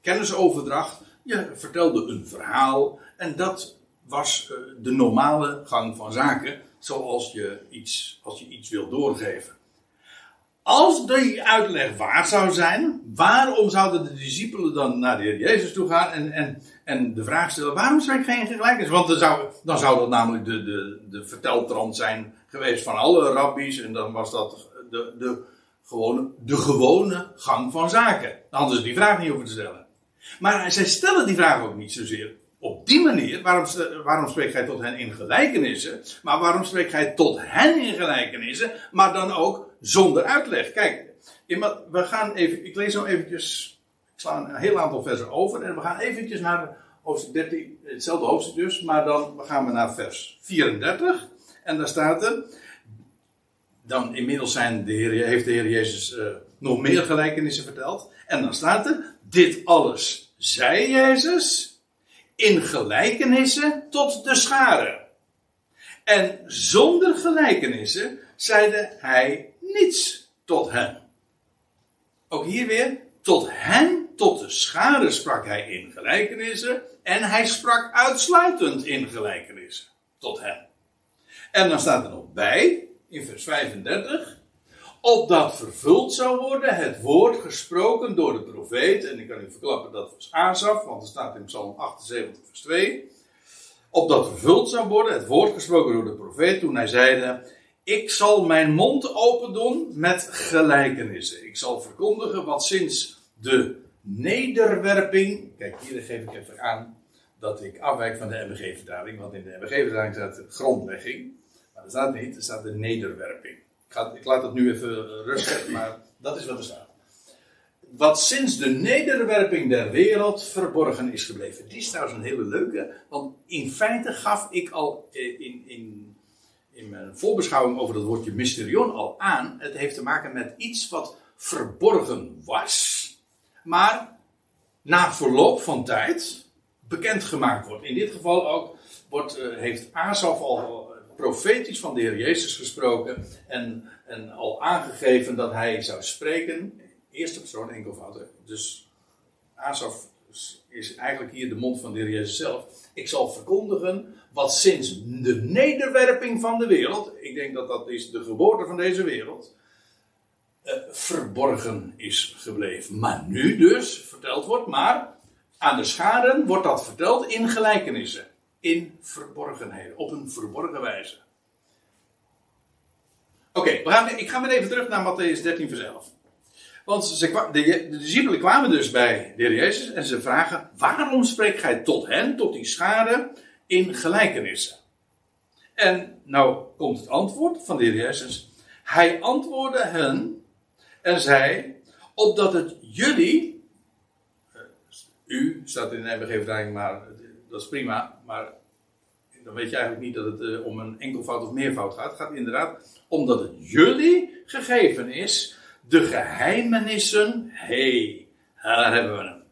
kennisoverdracht. Je vertelde een verhaal en dat was de normale gang van zaken, zoals als je iets wil doorgeven. Als die uitleg waar zou zijn, waarom zouden de discipelen dan naar de Heer Jezus toe gaan en de vraag stellen, waarom zijn geen gelijkenis? Want dan zou dat namelijk de verteltrand zijn geweest van alle rabbies en dan was dat de gewone gang van zaken. Anders die vraag niet hoeven te stellen. Maar zij stellen die vraag ook niet zozeer op die manier. Waarom spreekt gij tot hen in gelijkenissen? Maar waarom spreekt gij tot hen in gelijkenissen? Maar dan ook zonder uitleg. Kijk, we gaan even, ik lees zo eventjes, ik sla een heel aantal versen over. En we gaan eventjes naar hoofdstuk 13, hetzelfde hoofdstuk dus. Maar dan gaan we naar vers 34. En daar staat er. Dan inmiddels heeft de Heer Jezus nog meer gelijkenissen verteld. En dan staat er, dit alles zei Jezus in gelijkenissen tot de scharen. En zonder gelijkenissen zeide hij niets tot hen. Ook hier weer, tot hen, tot de scharen sprak hij in gelijkenissen. En hij sprak uitsluitend in gelijkenissen tot hen. En dan staat er nog bij, in vers 35. Opdat vervuld zou worden het woord gesproken door de profeet. En ik kan u verklappen dat was Asaf, want er staat in Psalm 78 vers 2. Opdat vervuld zou worden het woord gesproken door de profeet toen hij zeide. Ik zal mijn mond open doen met gelijkenissen. Ik zal verkondigen wat sinds de nederwerping. Kijk, hier geef ik even aan dat ik afwijk van de NBG-vertaling. Want in de NBG-vertaling staat de grondlegging. Maar dat staat niet, er staat de nederwerping. Ik laat dat nu even rustig, maar dat is wat er staat. Wat sinds de nederwerping der wereld verborgen is gebleven. Die is trouwens een hele leuke, want in feite gaf ik al in mijn voorbeschouwing over dat woordje mysterion al aan. Het heeft te maken met iets wat verborgen was, maar na verloop van tijd bekendgemaakt wordt. In dit geval ook heeft Asaf al profetisch van de Heer Jezus gesproken en al aangegeven dat hij zou spreken. Eerste persoon enkelvoud. Dus Asaf is eigenlijk hier de mond van de Heer Jezus zelf. Ik zal verkondigen wat sinds de nederwerping van de wereld, ik denk dat dat is de geboorte van deze wereld, verborgen is gebleven. Maar nu dus verteld wordt, maar aan de scharen wordt dat verteld in gelijkenissen. In verborgenheden, op een verborgen wijze. Ik ga weer even terug naar Mattheüs 13 vers 11. Want de discipelen kwamen dus bij de Heer Jezus en ze vragen, waarom spreekt gij tot hen, tot die scharen, in gelijkenissen? En nou komt het antwoord van de Heer Jezus. Hij antwoordde hen en zei, opdat het jullie, u staat in de NBG-vertaling, maar dat is prima, maar dan weet je eigenlijk niet dat het om een enkelvoud of meervoud gaat. Het gaat inderdaad omdat het jullie gegeven is, de geheimenissen, daar hebben we hem.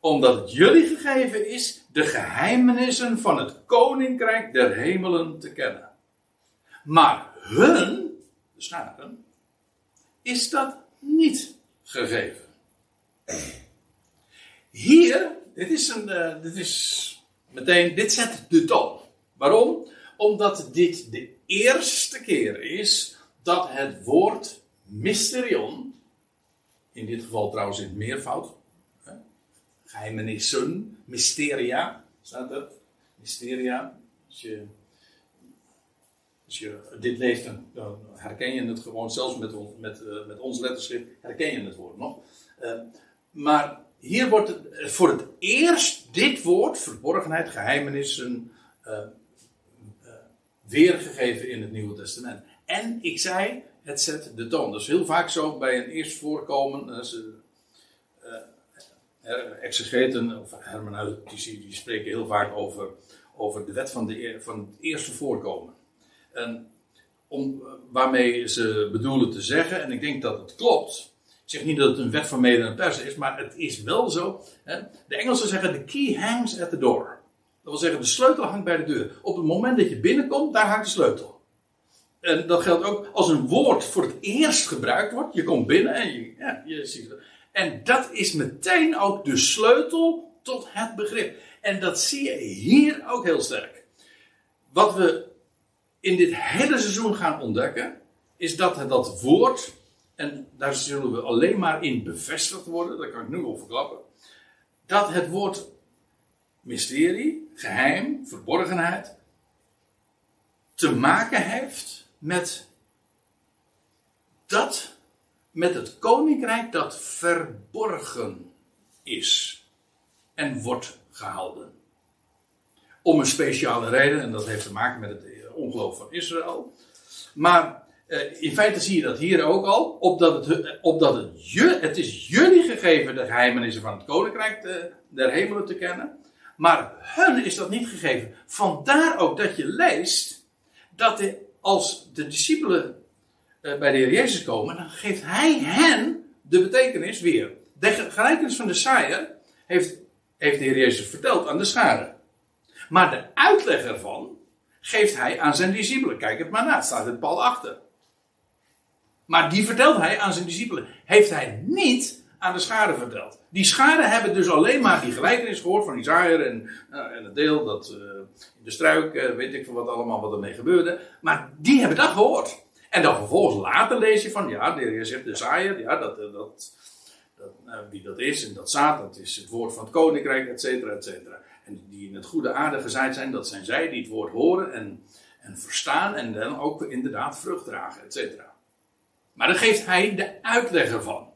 Omdat het jullie gegeven is, de geheimenissen van het Koninkrijk der Hemelen te kennen. Maar hun, de scharen, is dat niet gegeven. Hier... Dit zet de toon. Waarom? Omdat dit de eerste keer is dat het woord mysterion, in dit geval trouwens in het meervoud, geheimenissen, mysteria, staat er, mysteria. Als je dit leest, dan herken je het gewoon, zelfs met ons letterschrift, herken je het woord nog. Maar... Hier wordt het, voor het eerst dit woord, verborgenheid, geheimenissen, weergegeven in het Nieuwe Testament. En ik zei, het zet de toon. Dat is heel vaak zo bij een eerst voorkomen. Exegeten of hermeneutici die spreken heel vaak over de wet van het eerste voorkomen. Waarmee ze bedoelen te zeggen, en ik denk dat het klopt... Ik zeg niet dat het een wet van mede en persen is, maar het is wel zo. Hè? De Engelsen zeggen, the key hangs at the door. Dat wil zeggen, de sleutel hangt bij de deur. Op het moment dat je binnenkomt, daar hangt de sleutel. En dat geldt ook als een woord voor het eerst gebruikt wordt. Je komt binnen en je ziet het. En dat is meteen ook de sleutel tot het begrip. En dat zie je hier ook heel sterk. Wat we in dit hele seizoen gaan ontdekken, is dat dat woord... En daar zullen we alleen maar in bevestigd worden. Dat kan ik nu al verklappen. Dat het woord mysterie, geheim, verborgenheid... te maken heeft met dat met het koninkrijk dat verborgen is en wordt gehouden. Om een speciale reden, en dat heeft te maken met het ongeloof van Israël. Maar in feite zie je dat hier ook al, het is jullie gegeven de geheimenissen van het koninkrijk der hemelen te kennen. Maar hun is dat niet gegeven. Vandaar ook dat je leest dat als de discipelen bij de Heer Jezus komen, dan geeft Hij hen de betekenis weer. De gelijkenis van de saaier heeft de Heer Jezus verteld aan de scharen. Maar de uitleg ervan geeft Hij aan zijn discipelen. Kijk het maar na, het staat in Paul achter. Maar die vertelt Hij aan zijn discipelen. Heeft Hij niet aan de scharen verteld. Die scharen hebben dus alleen maar die gelijkenis gehoord van die zaaier en het deel dat de struik, weet ik veel wat allemaal wat ermee gebeurde. Maar die hebben dat gehoord. En dan vervolgens later lees je van, ja, de Heer zegt de zaaier, ja, wie dat is en dat zaad, dat is het woord van het koninkrijk, et cetera, et cetera. En die in het goede aarde gezaaid zijn, dat zijn zij die het woord horen en verstaan en dan ook inderdaad vrucht dragen, et cetera. Maar daar geeft Hij de uitleg ervan.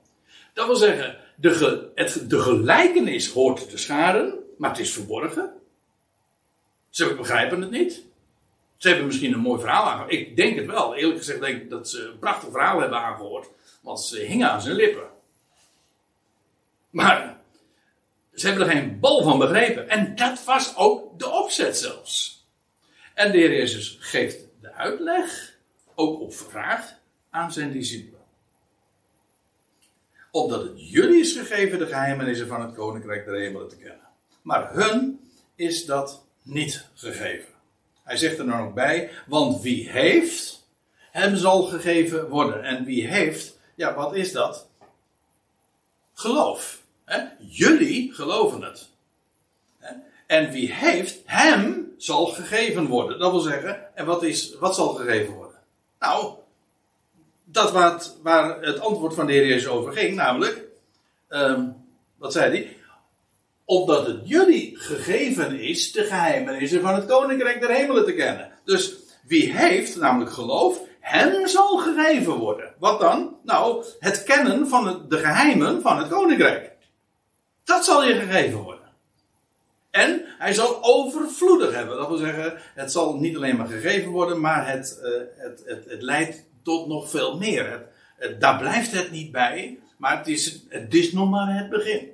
Dat wil zeggen, de gelijkenis hoort de scharen, maar het is verborgen. Ze begrijpen het niet. Ze hebben misschien een mooi verhaal aangehoord. Ik denk het wel. Eerlijk gezegd denk ik dat ze een prachtig verhaal hebben aangehoord. Want ze hingen aan zijn lippen. Maar ze hebben er geen bal van begrepen. En dat was ook de opzet zelfs. En de Heer Jezus geeft de uitleg, ook op vraag, aan zijn discipelen. Opdat het jullie is gegeven de geheimenissen van het koninkrijk der hemelen te kennen. Maar hun is dat niet gegeven. Hij zegt er dan ook bij, want wie heeft, hem zal gegeven worden. En wie heeft, ja, wat is dat? Geloof. Hè? Jullie geloven het. En wie heeft, hem zal gegeven worden. Dat wil zeggen, en wat zal gegeven worden? Nou, dat waar het antwoord van de Heer Jezus over ging, namelijk, wat zei hij? Opdat het jullie gegeven is de geheimenissen van het koninkrijk der hemelen te kennen. Dus wie heeft, namelijk geloof, hem zal gegeven worden. Wat dan? Nou, het kennen van de geheimen van het koninkrijk. Dat zal je gegeven worden. En hij zal overvloedig hebben. Dat wil zeggen, het zal niet alleen maar gegeven worden, maar het leidt tot nog veel meer. Daar blijft het niet bij, maar het is nog maar het begin.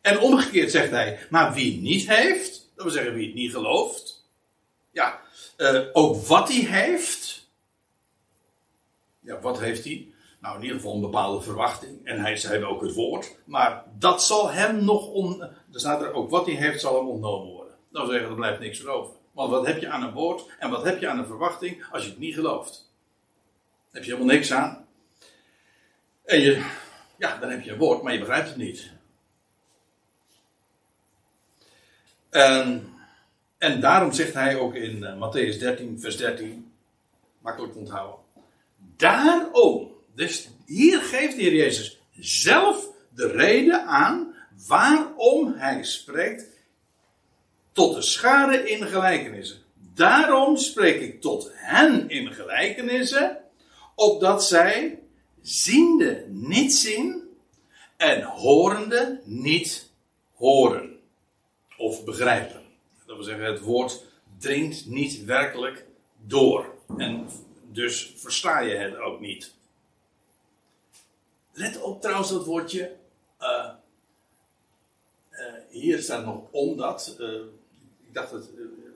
En omgekeerd zegt hij, maar wie niet heeft, dat wil zeggen wie het niet gelooft, ja, ook wat hij heeft, ja, wat heeft hij? Nou, in ieder geval een bepaalde verwachting. En hij zei ook het woord, maar dat zal hem nog er staat er ook, wat hij heeft zal hem ontnomen worden. Dat wil zeggen, er blijft niks voor over. Want wat heb je aan een woord en wat heb je aan een verwachting als je het niet gelooft? Daar heb je helemaal niks aan. En dan heb je een woord, maar je begrijpt het niet. En daarom zegt hij ook in Mattheüs 13, vers 13, makkelijk onthouden. Daarom, dus hier geeft de Heer Jezus zelf de reden aan waarom hij spreekt tot de scharen in gelijkenissen. Daarom spreek ik tot hen in gelijkenissen, opdat zij ziende niet zien en horende niet horen. Of begrijpen. Dat wil zeggen, het woord dringt niet werkelijk door. En dus versta je het ook niet. Let op trouwens dat woordje. Hier staat nog omdat. Ik dacht,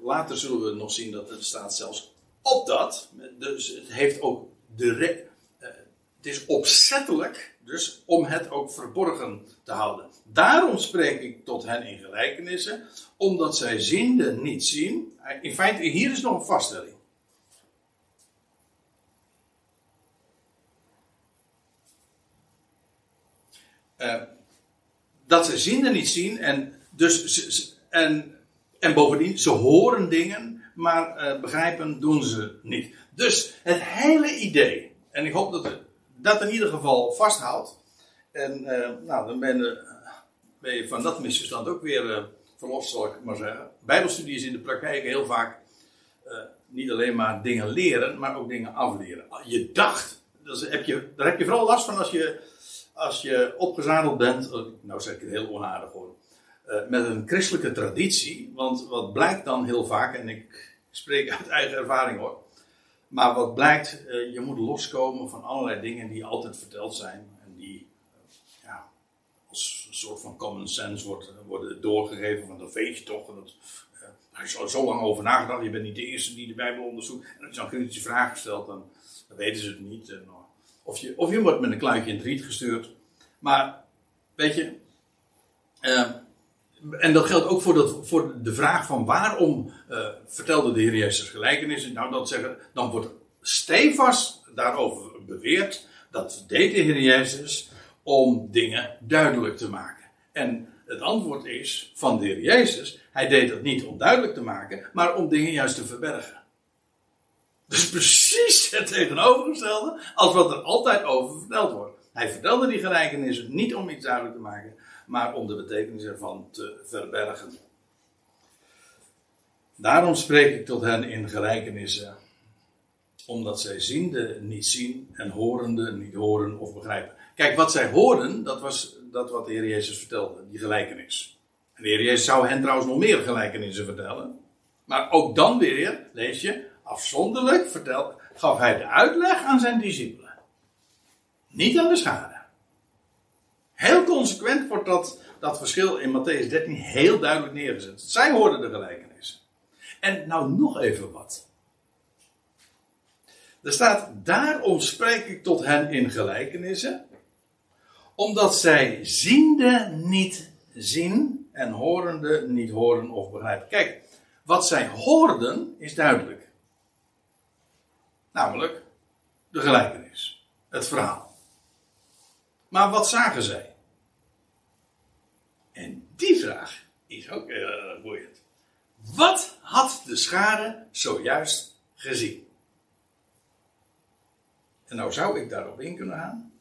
later zullen we nog zien dat er staat zelfs opdat. Dus het heeft ook het is opzettelijk, dus om het ook verborgen te houden. Daarom spreek ik tot hen in gelijkenissen, omdat zij zienden niet zien. In feite, hier is nog een vaststelling. Dat zij zienden niet zien en bovendien, ze horen dingen, maar begrijpen doen ze niet. Dus het hele idee, en ik hoop dat het dat in ieder geval vasthoudt. En dan ben je van dat misverstand ook weer verlost, zal ik maar zeggen. Bijbelstudie is in de praktijk heel vaak niet alleen maar dingen leren, maar ook dingen afleren. Je dacht daar heb je vooral last van als je opgezadeld bent, nou zeg ik het heel onaardig hoor, met een christelijke traditie, want wat blijkt dan heel vaak, en ik spreek uit eigen ervaring hoor, maar wat blijkt, je moet loskomen van allerlei dingen die altijd verteld zijn en die als een soort van common sense worden doorgegeven, want dat weet je toch, daar is al zo lang over nagedacht, je bent niet de eerste die de Bijbel onderzoekt, en als je dan kritische vragen stelt, dan weten ze het niet. Of je wordt met een kluitje in het riet gestuurd. Maar, weet je... en dat geldt ook voor de vraag van waarom vertelde de Heer Jezus gelijkenissen. Nou, dat zeggen, dan wordt stevast daarover beweerd. Dat deed de Heer Jezus om dingen duidelijk te maken. En het antwoord is van de Heer Jezus. Hij deed dat niet om duidelijk te maken, maar om dingen juist te verbergen. Dus precies het tegenovergestelde als wat er altijd over verteld wordt. Hij vertelde die gelijkenissen niet om iets duidelijk te maken, maar om de betekenis ervan te verbergen. Daarom spreek ik tot hen in gelijkenissen, omdat zij ziende niet zien en horende niet horen of begrijpen. Kijk, wat zij hoorden, dat was dat wat de Heer Jezus vertelde, die gelijkenis. En de Heer Jezus zou hen trouwens nog meer gelijkenissen vertellen. Maar ook dan weer, lees je, afzonderlijk gaf hij de uitleg aan zijn discipelen. Niet aan de schade. Heel consequent wordt dat verschil in Mattheüs 13 heel duidelijk neergezet. Zij hoorden de gelijkenissen. En nou nog even wat. Er staat, daarom spreek ik tot hen in gelijkenissen, omdat zij ziende niet zien en horende niet horen of begrijpen. Kijk, wat zij hoorden is duidelijk. Namelijk de gelijkenis, het verhaal. Maar wat zagen zij? En die vraag is ook heel erg boeiend. Wat had de schare zojuist gezien? En nou zou ik daarop in kunnen gaan.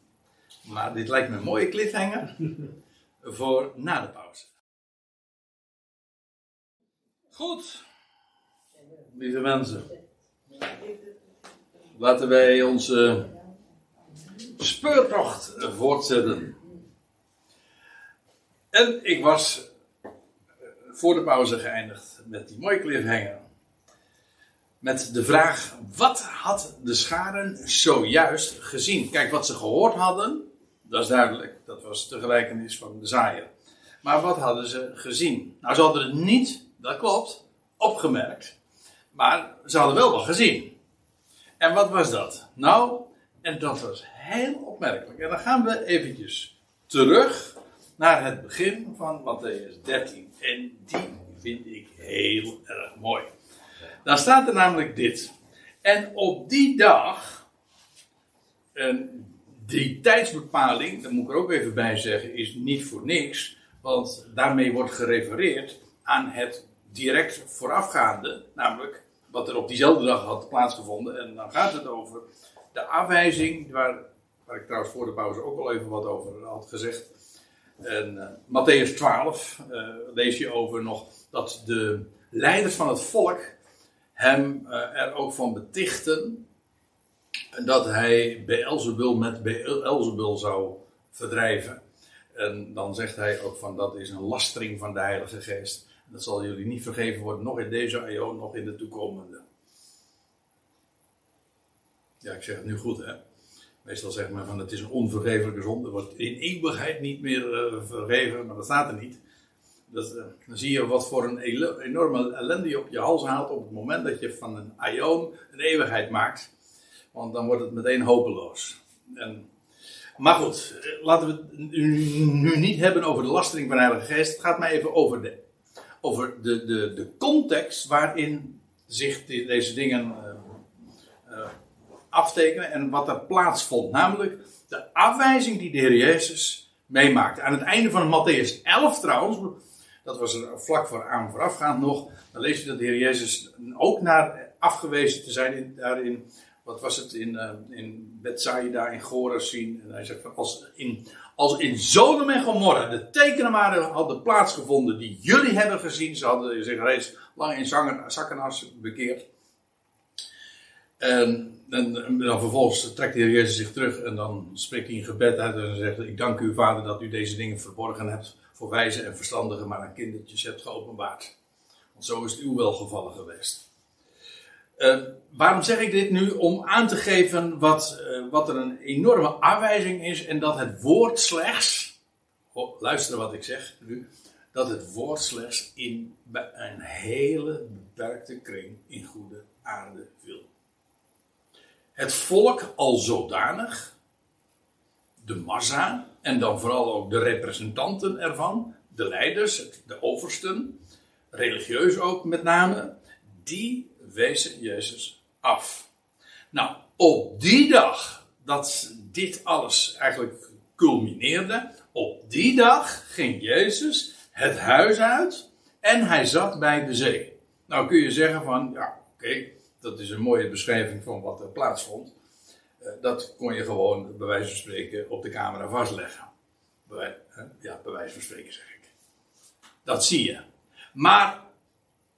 Maar dit lijkt me een mooie cliffhanger voor na de pauze. Goed. Lieve mensen. Laten wij onze speurtocht voortzetten. En ik was voor de pauze geëindigd met die mooie cliffhanger. Met de vraag, wat had de scharen zojuist gezien? Kijk, wat ze gehoord hadden, dat is duidelijk. Dat was de gelijkenis van de zaaier. Maar wat hadden ze gezien? Nou, ze hadden het niet, dat klopt, opgemerkt. Maar ze hadden wel wat gezien. En wat was dat? Nou, en dat was heel opmerkelijk. En dan gaan we eventjes terug naar het begin van Mattheüs 13. En die vind ik heel erg mooi. Dan staat er namelijk dit. En op die dag, en die tijdsbepaling, dat moet ik er ook even bij zeggen, is niet voor niks. Want daarmee wordt gerefereerd aan het direct voorafgaande. Namelijk wat er op diezelfde dag had plaatsgevonden. En dan gaat het over de afwijzing, waar ik trouwens voor de pauze ook al even wat over had gezegd. En Mattheüs 12 lees je over nog dat de leiders van het volk hem er ook van betichten dat hij Beelzebul met Beelzebul zou verdrijven. En dan zegt hij ook van dat is een lastering van de Heilige Geest. Dat zal jullie niet vergeven worden, nog in deze eeuw, nog in de toekomende. Ja, ik zeg het nu goed, hè. Meestal zegt men van het is een onvergevelijke zonde. Wordt in eeuwigheid niet meer vergeven, maar dat staat er niet. Dan zie je wat voor een enorme ellende je op je hals haalt op het moment dat je van een aion een eeuwigheid maakt. Want dan wordt het meteen hopeloos. Maar goed, laten we het nu niet hebben over de lastering van de Heilige Geest. Het gaat mij even over de context waarin zich deze dingen aftekenen en wat er plaatsvond. Namelijk de afwijzing die de Heer Jezus meemaakte. Aan het einde van Mattheüs 11 trouwens, dat was er vlak voorafgaand nog, dan lees je dat de Heer Jezus ook naar afgewezen te zijn daarin, wat was het, in Bethsaida, in Goren zien. En hij zegt, als in Zodem en Gomorra de tekenen maar hadden plaatsgevonden die jullie hebben gezien, ze hadden zich reeds lang in zakken bekeerd. En dan vervolgens trekt de Heer Jezus zich terug en dan spreekt hij een gebed uit en zegt: ik dank u, Vader, dat u deze dingen verborgen hebt voor wijze en verstandigen, maar aan kindertjes hebt geopenbaard. Want zo is het uw welgevallen geweest. Waarom zeg ik dit nu? Om aan te geven wat er een enorme aanwijzing is en dat het woord slechts, luister wat ik zeg nu, dat het woord slechts in een hele beperkte kring in goede aarde viel. Het volk al zodanig, de massa en dan vooral ook de representanten ervan, de leiders, de oversten, religieus ook met name, die wezen Jezus af. Nou, op die dag dat dit alles eigenlijk culmineerde, op die dag ging Jezus het huis uit en hij zat bij de zee. Nou kun je zeggen van, ja oké, dat is een mooie beschrijving van wat er plaatsvond. Dat kon je gewoon bij wijze van spreken op de camera vastleggen. Bij wijze van spreken zeg ik. Dat zie je. Maar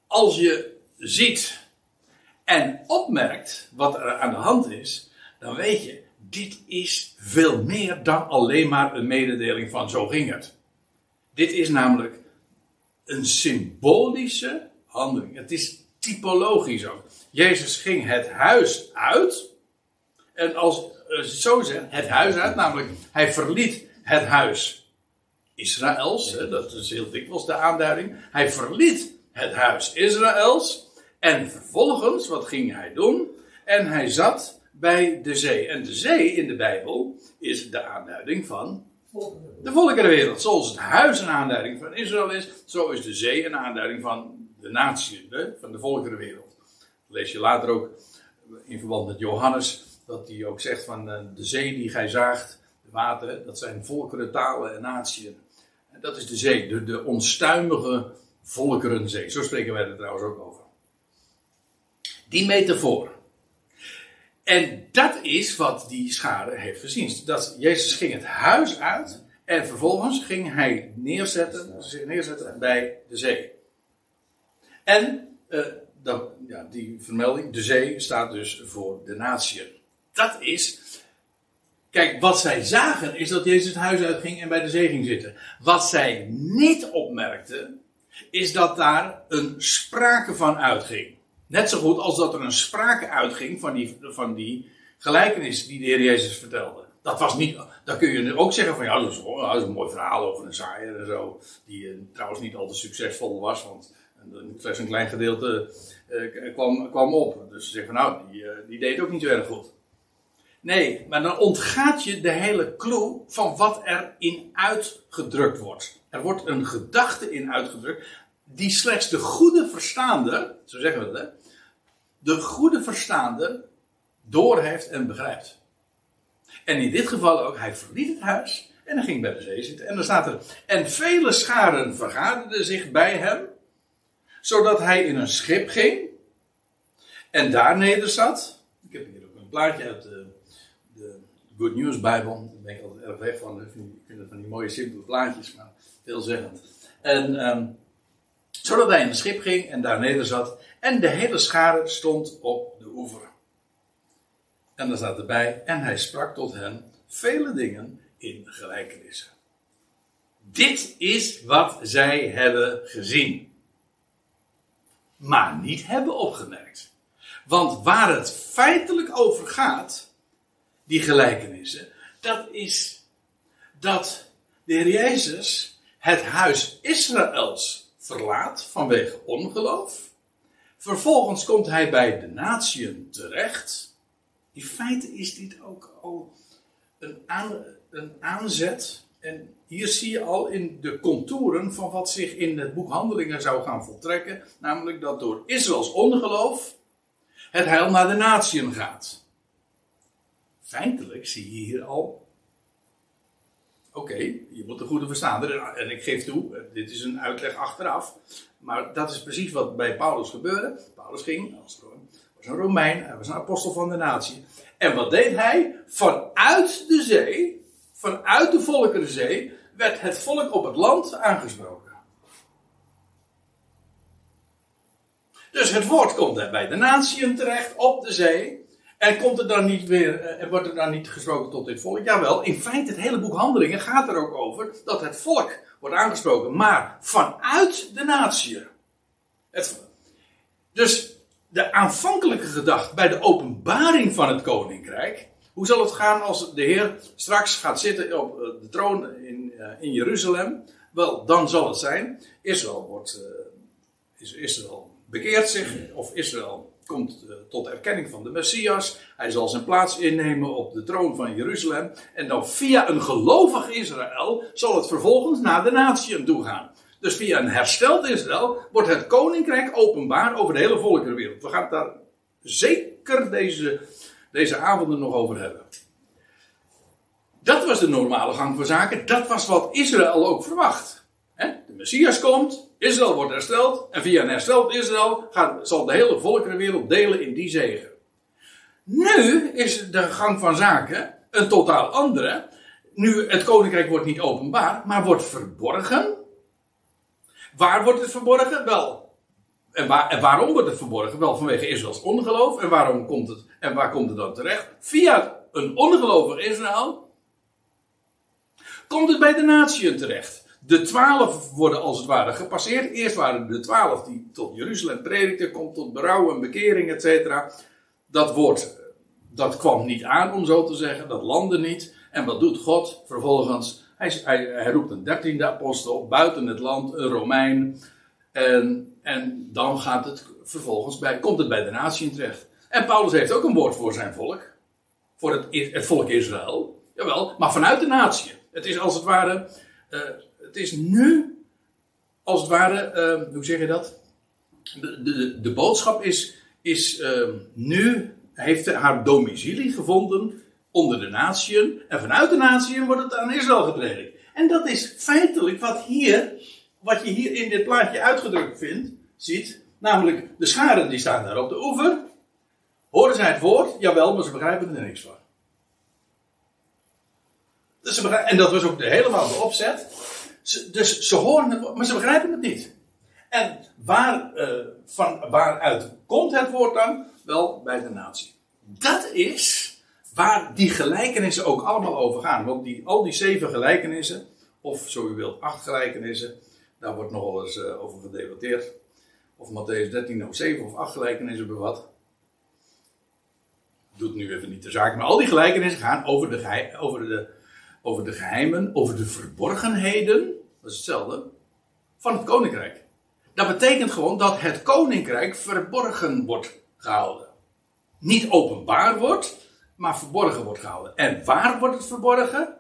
als je ziet en opmerkt wat er aan de hand is, dan weet je, dit is veel meer dan alleen maar een mededeling van zo ging het. Dit is namelijk een symbolische handeling. Het is typologisch ook. Jezus ging het huis uit. En als het zo zegt, het huis uit, namelijk hij verliet het huis Israëls. Hè, dat is heel dikwijls de aanduiding. Hij verliet het huis Israëls. En vervolgens, wat ging hij doen? En hij zat bij de zee. En de zee in de Bijbel is de aanduiding van de volkerenwereld. Zoals het huis een aanduiding van Israël is, zo is de zee een aanduiding van de natie, van de volkerenwereld. Dat lees je later ook in verband met Johannes, dat hij ook zegt van de zee die gij zaagt, de water, dat zijn volkeren, talen en natieën. En dat is de zee, de onstuimige volkerenzee. Zo spreken wij er trouwens ook over. Die metafoor. En dat is wat die schare heeft gezien. Dat Jezus ging het huis uit en vervolgens ging hij neerzetten bij de zee. En die vermelding, de zee, staat dus voor de natieën. Dat is, kijk, wat zij zagen is dat Jezus het huis uitging en bij de zee ging zitten. Wat zij niet opmerkten, is dat daar een sprake van uitging. Net zo goed als dat er een sprake uitging van die gelijkenis die de Heer Jezus vertelde. Dat was niet, dan kun je nu ook zeggen van ja, dat is een mooi verhaal over een zaaier en zo. Die trouwens niet al te succesvol was, want slechts een klein gedeelte kwam op. Dus ze zeggen van nou, die deed ook niet zo erg goed. Nee, maar dan ontgaat je de hele clue van wat er in uitgedrukt wordt. Er wordt een gedachte in uitgedrukt die slechts de goede verstaander, zo zeggen we het, hè, de goede verstaander doorheeft en begrijpt. En in dit geval ook, hij verliet het huis en hij ging bij de zee zitten. En dan staat er, en vele scharen vergaderden zich bij hem, zodat hij in een schip ging en daar neder zat. Ik heb hier ook een plaatje uit de Good News Bijbel. Daar ben ik altijd erg weg van. Ik vind het van die mooie simpele plaatjes, maar veelzeggend. Zodat hij in een schip ging en daar neder zat. En de hele schare stond op de oever. En daar staat erbij. En hij sprak tot hen vele dingen in gelijkenissen. Dit is wat zij hebben gezien. Maar niet hebben opgemerkt. Want waar het feitelijk over gaat, die gelijkenissen, dat is dat de Heer Jezus het huis Israëls verlaat vanwege ongeloof. Vervolgens komt hij bij de natieën terecht. In feite is dit ook al een aanzet. En hier zie je al in de contouren van wat zich in het boek Handelingen zou gaan voltrekken. Namelijk dat door Israëls ongeloof het heil naar de natieën gaat. Feitelijk zie je hier al. Oké, je moet de goede verstaander, en ik geef toe, dit is een uitleg achteraf, maar dat is precies wat bij Paulus gebeurde. Paulus ging, was een Romein, hij was een apostel van de natie. En wat deed hij? Vanuit de zee, vanuit de volkerenzee, werd het volk op het land aangesproken. Dus het woord komt bij de natieën terecht, op de zee, En komt er dan niet weer, wordt er dan niet gesproken tot dit volk? Jawel, in feite het hele boek Handelingen gaat er ook over dat het volk wordt aangesproken, maar vanuit de natieën. Dus de aanvankelijke gedachte bij de openbaring van het koninkrijk. Hoe zal het gaan als de Heer straks gaat zitten op de troon in Jeruzalem? Wel, dan zal het zijn. Israël bekeert zich, of Israël komt tot erkenning van de Messias. Hij zal zijn plaats innemen op de troon van Jeruzalem. En dan via een gelovig Israël zal het vervolgens naar de natieën toe gaan. Dus via een hersteld Israël wordt het koninkrijk openbaar over de hele volkerenwereld. We gaan het daar zeker deze avonden nog over hebben. Dat was de normale gang van zaken. Dat was wat Israël ook verwacht. De Messias komt, Israël wordt hersteld. En via een hersteld Israël zal de hele volkerenwereld delen in die zegen. Nu is de gang van zaken een totaal andere. Nu, het koninkrijk wordt niet openbaar, maar wordt verborgen. Waar wordt het verborgen? Wel. En waarom wordt het verborgen? Wel, vanwege Israëls ongeloof. En waar komt het dan terecht? Via een ongelovig Israël komt het bij de natieën terecht. De 12 worden als het ware gepasseerd. Eerst waren de 12 die tot Jeruzalem predikten, komt tot berouw en bekering, et cetera. Dat kwam niet aan, om zo te zeggen. Dat landde niet. En wat doet God vervolgens? Hij roept een 13e apostel op, buiten het land, een Romein. En dan gaat het vervolgens komt het bij de natieën terecht. En Paulus heeft ook een woord voor zijn volk. Voor het volk Israël. Jawel, maar vanuit de natieën. Het is als het ware... het is nu, als het ware... hoe zeg je dat? De boodschap is nu... heeft haar domicilie gevonden... onder de natieën. En vanuit de natieën wordt het aan Israël gepredikt. En dat is feitelijk wat je hier in dit plaatje uitgedrukt ziet. Namelijk de scharen die staan daar op de oever. Horen zij het woord? Jawel, maar ze begrijpen er niks van. Dus en dat was ook helemaal de opzet. Dus ze horen het woord, maar ze begrijpen het niet. En waaruit komt het woord dan? Wel, bij de natie. Dat is... waar die gelijkenissen ook allemaal over gaan. Want al die 7 gelijkenissen, of zo u wilt 8 gelijkenissen, daar wordt nogal eens over gedebatteerd. Of Mattheüs 13 ook 7 of 8 gelijkenissen bevat. Doet nu even niet de zaak. Maar al die gelijkenissen gaan over de geheimen, over de verborgenheden, dat is hetzelfde, van het koninkrijk. Dat betekent gewoon dat het koninkrijk verborgen wordt gehouden. Niet openbaar wordt... maar verborgen wordt gehouden. En waar wordt het verborgen?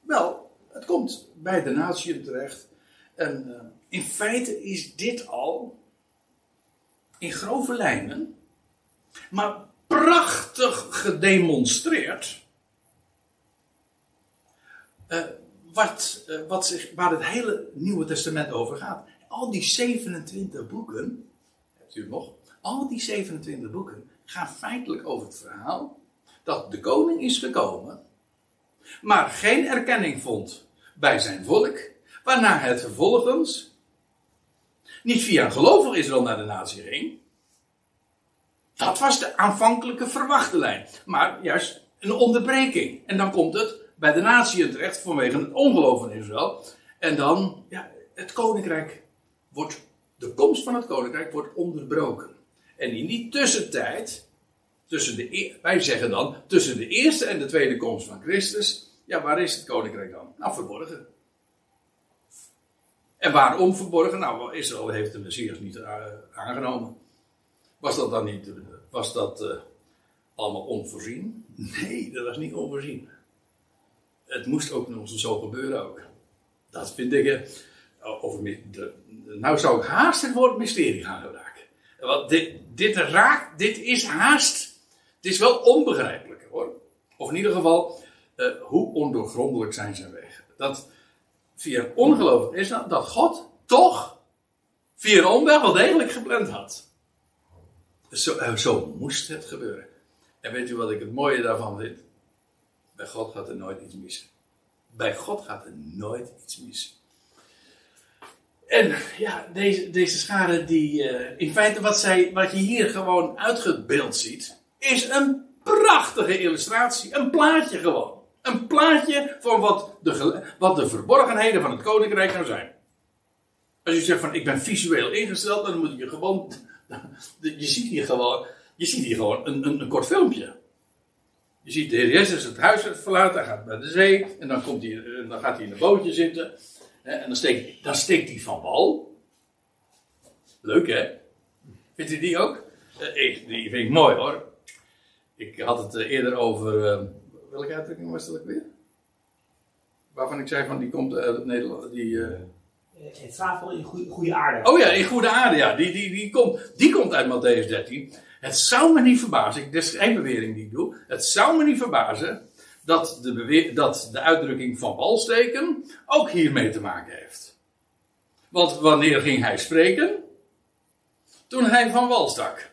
Wel, het komt bij de natieën terecht. En in feite is dit al... in grove lijnen... maar prachtig gedemonstreerd... waar het hele Nieuwe Testament over gaat. Al die 27 boeken... hebt u het nog? Al die 27 boeken... gaan feitelijk over het verhaal dat de koning is gekomen, maar geen erkenning vond bij zijn volk, waarna het vervolgens niet via een gelovig Israël naar de natie ging. Dat was de aanvankelijke verwachte lijn, maar juist een onderbreking. En dan komt het bij de natie terecht vanwege het ongeloof van Israël. En dan, ja, de komst van het koninkrijk wordt onderbroken. En in die tussentijd, wij zeggen dan, tussen de eerste en de tweede komst van Christus, ja, waar is het koninkrijk dan? Nou, verborgen. En waarom verborgen? Nou, Israël heeft de Messias niet aangenomen. Was dat dan niet, allemaal onvoorzien? Nee, dat was niet onvoorzien. Het moest ook nog zo gebeuren ook. Dat vind ik, nou zou ik haast het woord mysterie gaan gebruiken. Want dit is haast. Het is wel onbegrijpelijk hoor. Of in ieder geval, hoe ondoorgrondelijk zijn wegen. Dat via ongeloof is dat God toch via een omweg wel degelijk gepland had. Zo moest het gebeuren. En weet u wat ik het mooie daarvan vind? Bij God gaat er nooit iets mis. Bij God gaat er nooit iets mis. En ja, deze scharen die in feite wat je hier gewoon uitgebeeld ziet, is een prachtige illustratie. Een plaatje gewoon. Een plaatje van wat de verborgenheden van het koninkrijk nou zijn. Als je zegt van ik ben visueel ingesteld, dan moet je gewoon... Je ziet hier gewoon een kort filmpje. Je ziet de Heer Jezus het huis verlaten, hij gaat naar de zee. En dan, gaat hij in een bootje zitten. En dan steekt hij van wal. Leuk hè? Vindt u die ook? Die vind ik mooi hoor. Ik had het eerder over... welke uitdrukking was dat ook weer? Waarvan ik zei van die komt uit Nederland... Het staat wel in goede aarde. Oh ja, in goede aarde, ja. Die komt uit Mattheüs 13. Het zou me niet verbazen, dit is geen bewering die ik doe. Het zou me niet verbazen dat de uitdrukking van wal steken ook hiermee te maken heeft. Want wanneer ging hij spreken? Toen hij van wal stak.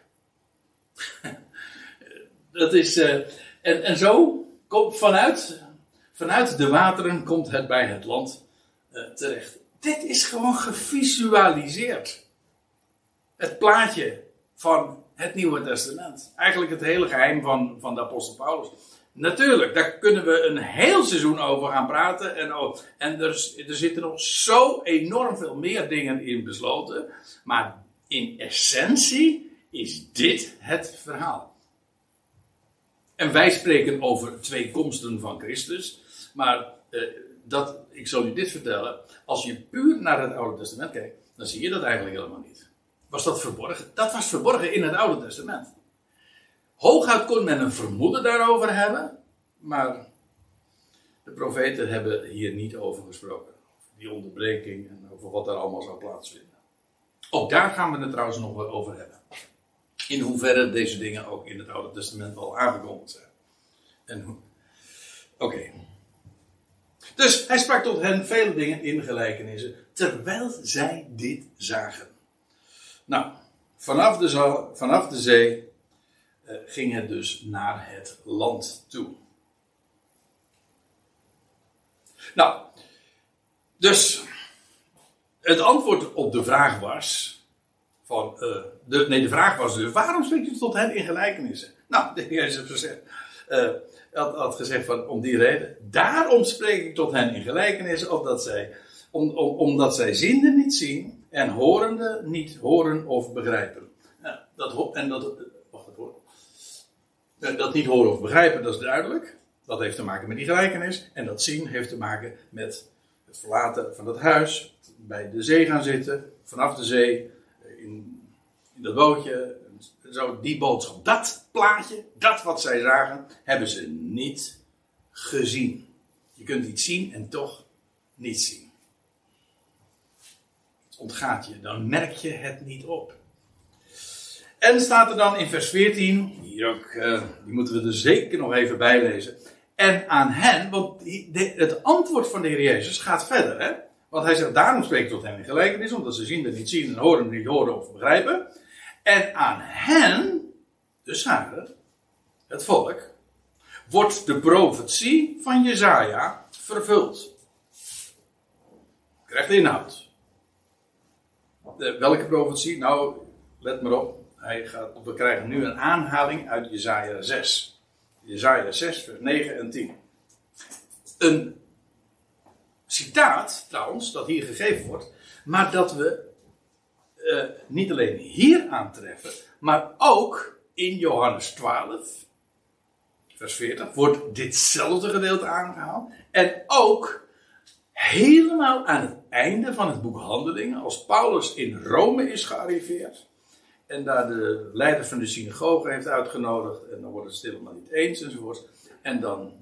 Dat is... En zo komt vanuit de wateren komt het bij het land terecht. Dit is gewoon gevisualiseerd. Het plaatje van het Nieuwe Testament. Eigenlijk het hele geheim van de apostel Paulus. Natuurlijk, daar kunnen we een heel seizoen over gaan praten. En er zitten nog zo enorm veel meer dingen in besloten. Maar in essentie is dit het verhaal. En wij spreken over twee komsten van Christus. Maar... ik zal u dit vertellen. Als je puur naar het Oude Testament kijkt, dan zie je dat eigenlijk helemaal niet. Was dat verborgen? Dat was verborgen in het Oude Testament. Hooguit kon men een vermoeden daarover hebben, maar de profeten hebben hier niet over gesproken. Die onderbreking en over wat daar allemaal zou plaatsvinden. Ook daar gaan we het trouwens nog wel over hebben. In hoeverre deze dingen ook in het Oude Testament al aangekondigd zijn. Oké. Dus hij sprak tot hen vele dingen in gelijkenissen, terwijl zij dit zagen. Nou, vanaf de zee ging het dus naar het land toe. Nou, dus het antwoord op de vraag was... de vraag was dus, waarom spreekt u tot hen in gelijkenissen? Nou, de Heer heeft gezegd... had gezegd van, om die reden. Daarom spreek ik tot hen in gelijkenis. Omdat zij zienden niet zien. En horende niet horen of begrijpen. Nou, dat niet horen of begrijpen, dat is duidelijk. Dat heeft te maken met die gelijkenis. En dat zien heeft te maken met het verlaten van het huis. Bij de zee gaan zitten. Vanaf de zee. In dat bootje. Zo, die boodschap, dat plaatje, dat wat zij zagen, hebben ze niet gezien. Je kunt iets zien en toch niet zien. Het ontgaat je, dan merk je het niet op. En staat er dan in vers 14, hier ook, die moeten we er zeker nog even bij lezen. En aan hen, want het antwoord van de Heer Jezus gaat verder, hè? Want hij zegt, daarom spreekt tot hen in gelijkenis, omdat ze zien dat niet zien en horen niet horen of begrijpen. En aan hen, de Zuiden, het volk, wordt de profetie van Jesaja vervuld. Krijgt inhoud. Welke profetie? Nou, let maar op. We krijgen nu een aanhaling uit Jesaja 6. Jesaja 6, vers 9 en 10. Een citaat, trouwens, dat hier gegeven wordt, maar dat we... niet alleen hier aantreffen, maar ook in Johannes 12, vers 40, wordt ditzelfde gedeelte aangehaald. En ook helemaal aan het einde van het boek Handelingen, als Paulus in Rome is gearriveerd, en daar de leiders van de synagoge heeft uitgenodigd, en dan worden ze het helemaal niet eens, enzovoort. En dan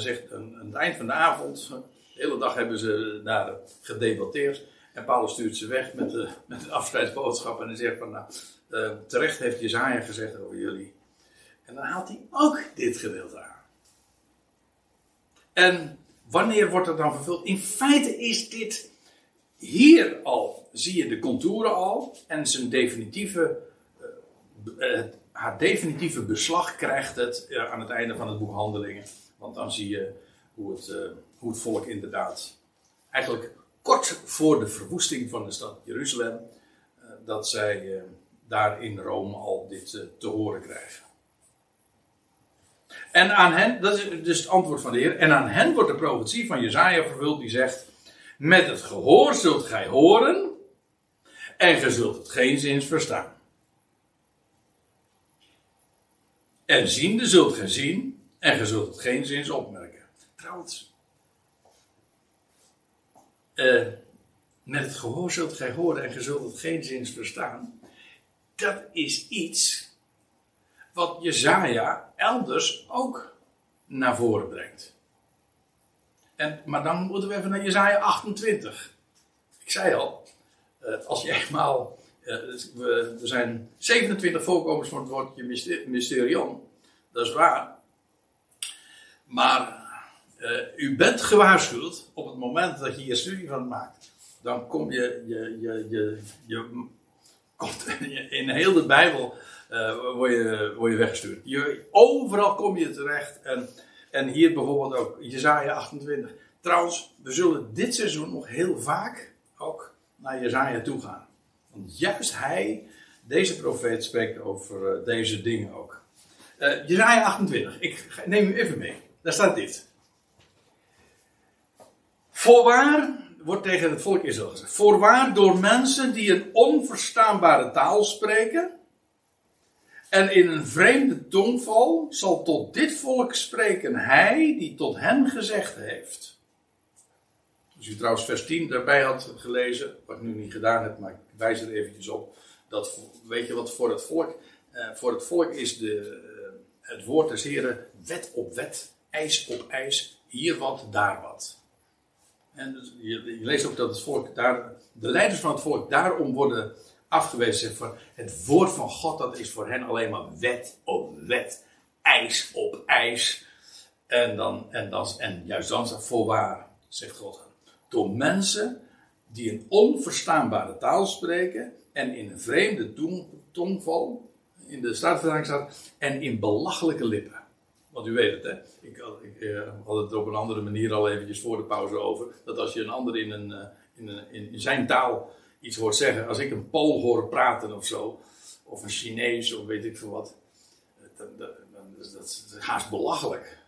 zegt aan het eind van de avond, de hele dag hebben ze daar gedebatteerd, en Paulus stuurt ze weg met de afscheidsboodschap. En hij zegt van, nou, terecht heeft Jesaja gezegd over jullie. En dan haalt hij ook dit gedeelte aan. En wanneer wordt dat dan vervuld? In feite is dit hier al, zie je de contouren al. En haar definitieve beslag krijgt het aan het einde van het boek Handelingen. Want dan zie je hoe het volk inderdaad eigenlijk... Kort voor de verwoesting van de stad Jeruzalem, dat zij daar in Rome al dit te horen krijgen. En aan hen, dat is dus het antwoord van de Heer, en aan hen wordt de profetie van Jesaja vervuld die zegt: met het gehoor zult gij horen en gij zult het geenszins verstaan. En ziende zult gij zien en gij zult het geenszins opmerken. Trouwens, met het gehoor zult gij horen en gij zult het geenszins verstaan. Dat is iets wat Jesaja elders ook naar voren brengt. Maar dan moeten we even naar Jesaja 28. Ik zei al, als je eenmaal... Er zijn 27 voorkomens van het woordje mysterion. Dat is waar. Maar u bent gewaarschuwd op het moment dat je hier studie van maakt. Dan kom je komt in heel de Bijbel... word je weggestuurd. Overal kom je terecht. En hier bijvoorbeeld ook Jesaja 28. Trouwens, we zullen dit seizoen nog heel vaak ook naar Jesaja toe gaan. Want juist hij, deze profeet, spreekt over deze dingen ook. Jesaja 28. Ik neem u even mee. Daar staat dit. Voorwaar, wordt tegen het volk Israël gezegd. Voorwaar door mensen die een onverstaanbare taal spreken... En in een vreemde tongval zal tot dit volk spreken hij die tot hen gezegd heeft. Als u trouwens vers 10 daarbij had gelezen, wat ik nu niet gedaan heb, maar ik wijs er eventjes op. Dat, weet je wat voor het volk? Voor het volk is het woord des Heren wet op wet, ijs op ijs, hier wat, daar wat. En dus, je leest ook dat het volk daar, de leiders van het volk daarom worden... afgewezen van het woord van God, dat is voor hen alleen maar wet op wet, ijs op ijs. En juist dan is dat voorwaar, zegt God. Door mensen die een onverstaanbare taal spreken en in een vreemde tongval, in de Statenvertaling staat, en in belachelijke lippen. Want u weet het, hè? Ik had het er op een andere manier al eventjes voor de pauze over, dat als je een ander in zijn taal iets hoort zeggen, als ik een Pool hoor praten of zo, of een Chinees of weet ik veel wat, dat is haast belachelijk.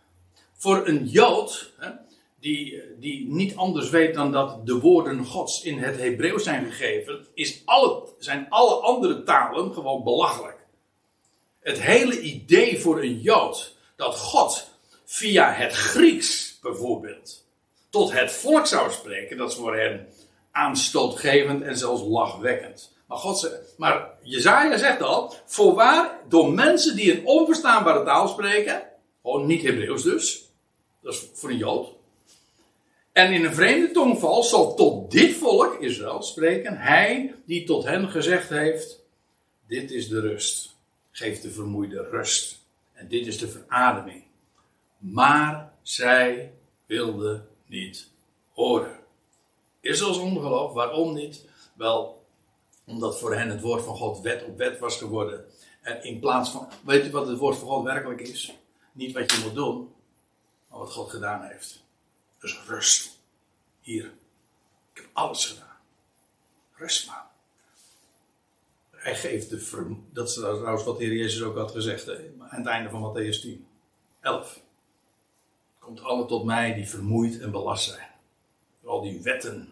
Voor een Jood, hè, die niet anders weet dan dat de woorden Gods in het Hebreeuws zijn gegeven, zijn alle andere talen gewoon belachelijk. Het hele idee voor een Jood, dat God via het Grieks bijvoorbeeld tot het volk zou spreken, dat is voor hen... aanstootgevend en zelfs lachwekkend. Maar Jesaja zegt al, voorwaar door mensen die een onverstaanbare taal spreken, gewoon niet Hebreeuws dus, dat is voor een Jood, en in een vreemde tongval zal tot dit volk Israël spreken hij die tot hen gezegd heeft: dit is de rust, geef de vermoeide rust, en dit is de verademing. Maar zij wilden niet horen. Israëls ongeloof, waarom niet? Wel, omdat voor hen het woord van God wet op wet was geworden. En in plaats van, weet je wat het woord van God werkelijk is? Niet wat je moet doen, maar wat God gedaan heeft. Dus rust. Hier. Ik heb alles gedaan. Rust maar. Hij geeft dat is trouwens wat de Heer Jezus ook had gezegd. Hè? Aan het einde van Mattheüs 11. Komt alle tot mij die vermoeid en belast zijn. Al die wetten.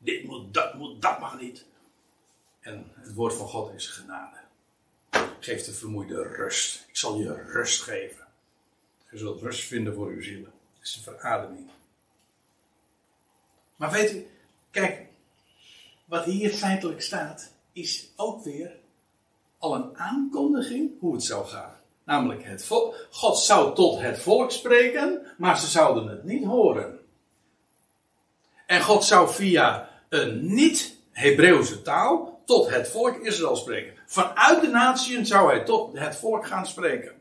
Dit moet, dat mag niet. En het woord van God is genade. Geef de vermoeide rust. Ik zal je rust geven. Je zult rust vinden voor uw zielen. Dat is een verademing. Maar weet u, kijk, wat hier feitelijk staat, is ook weer al een aankondiging hoe het zou gaan. Namelijk, God zou tot het volk spreken, maar ze zouden het niet horen. En God zou via een niet-Hebreeuwse taal tot het volk Israël spreken. Vanuit de natieën zou hij tot het volk gaan spreken.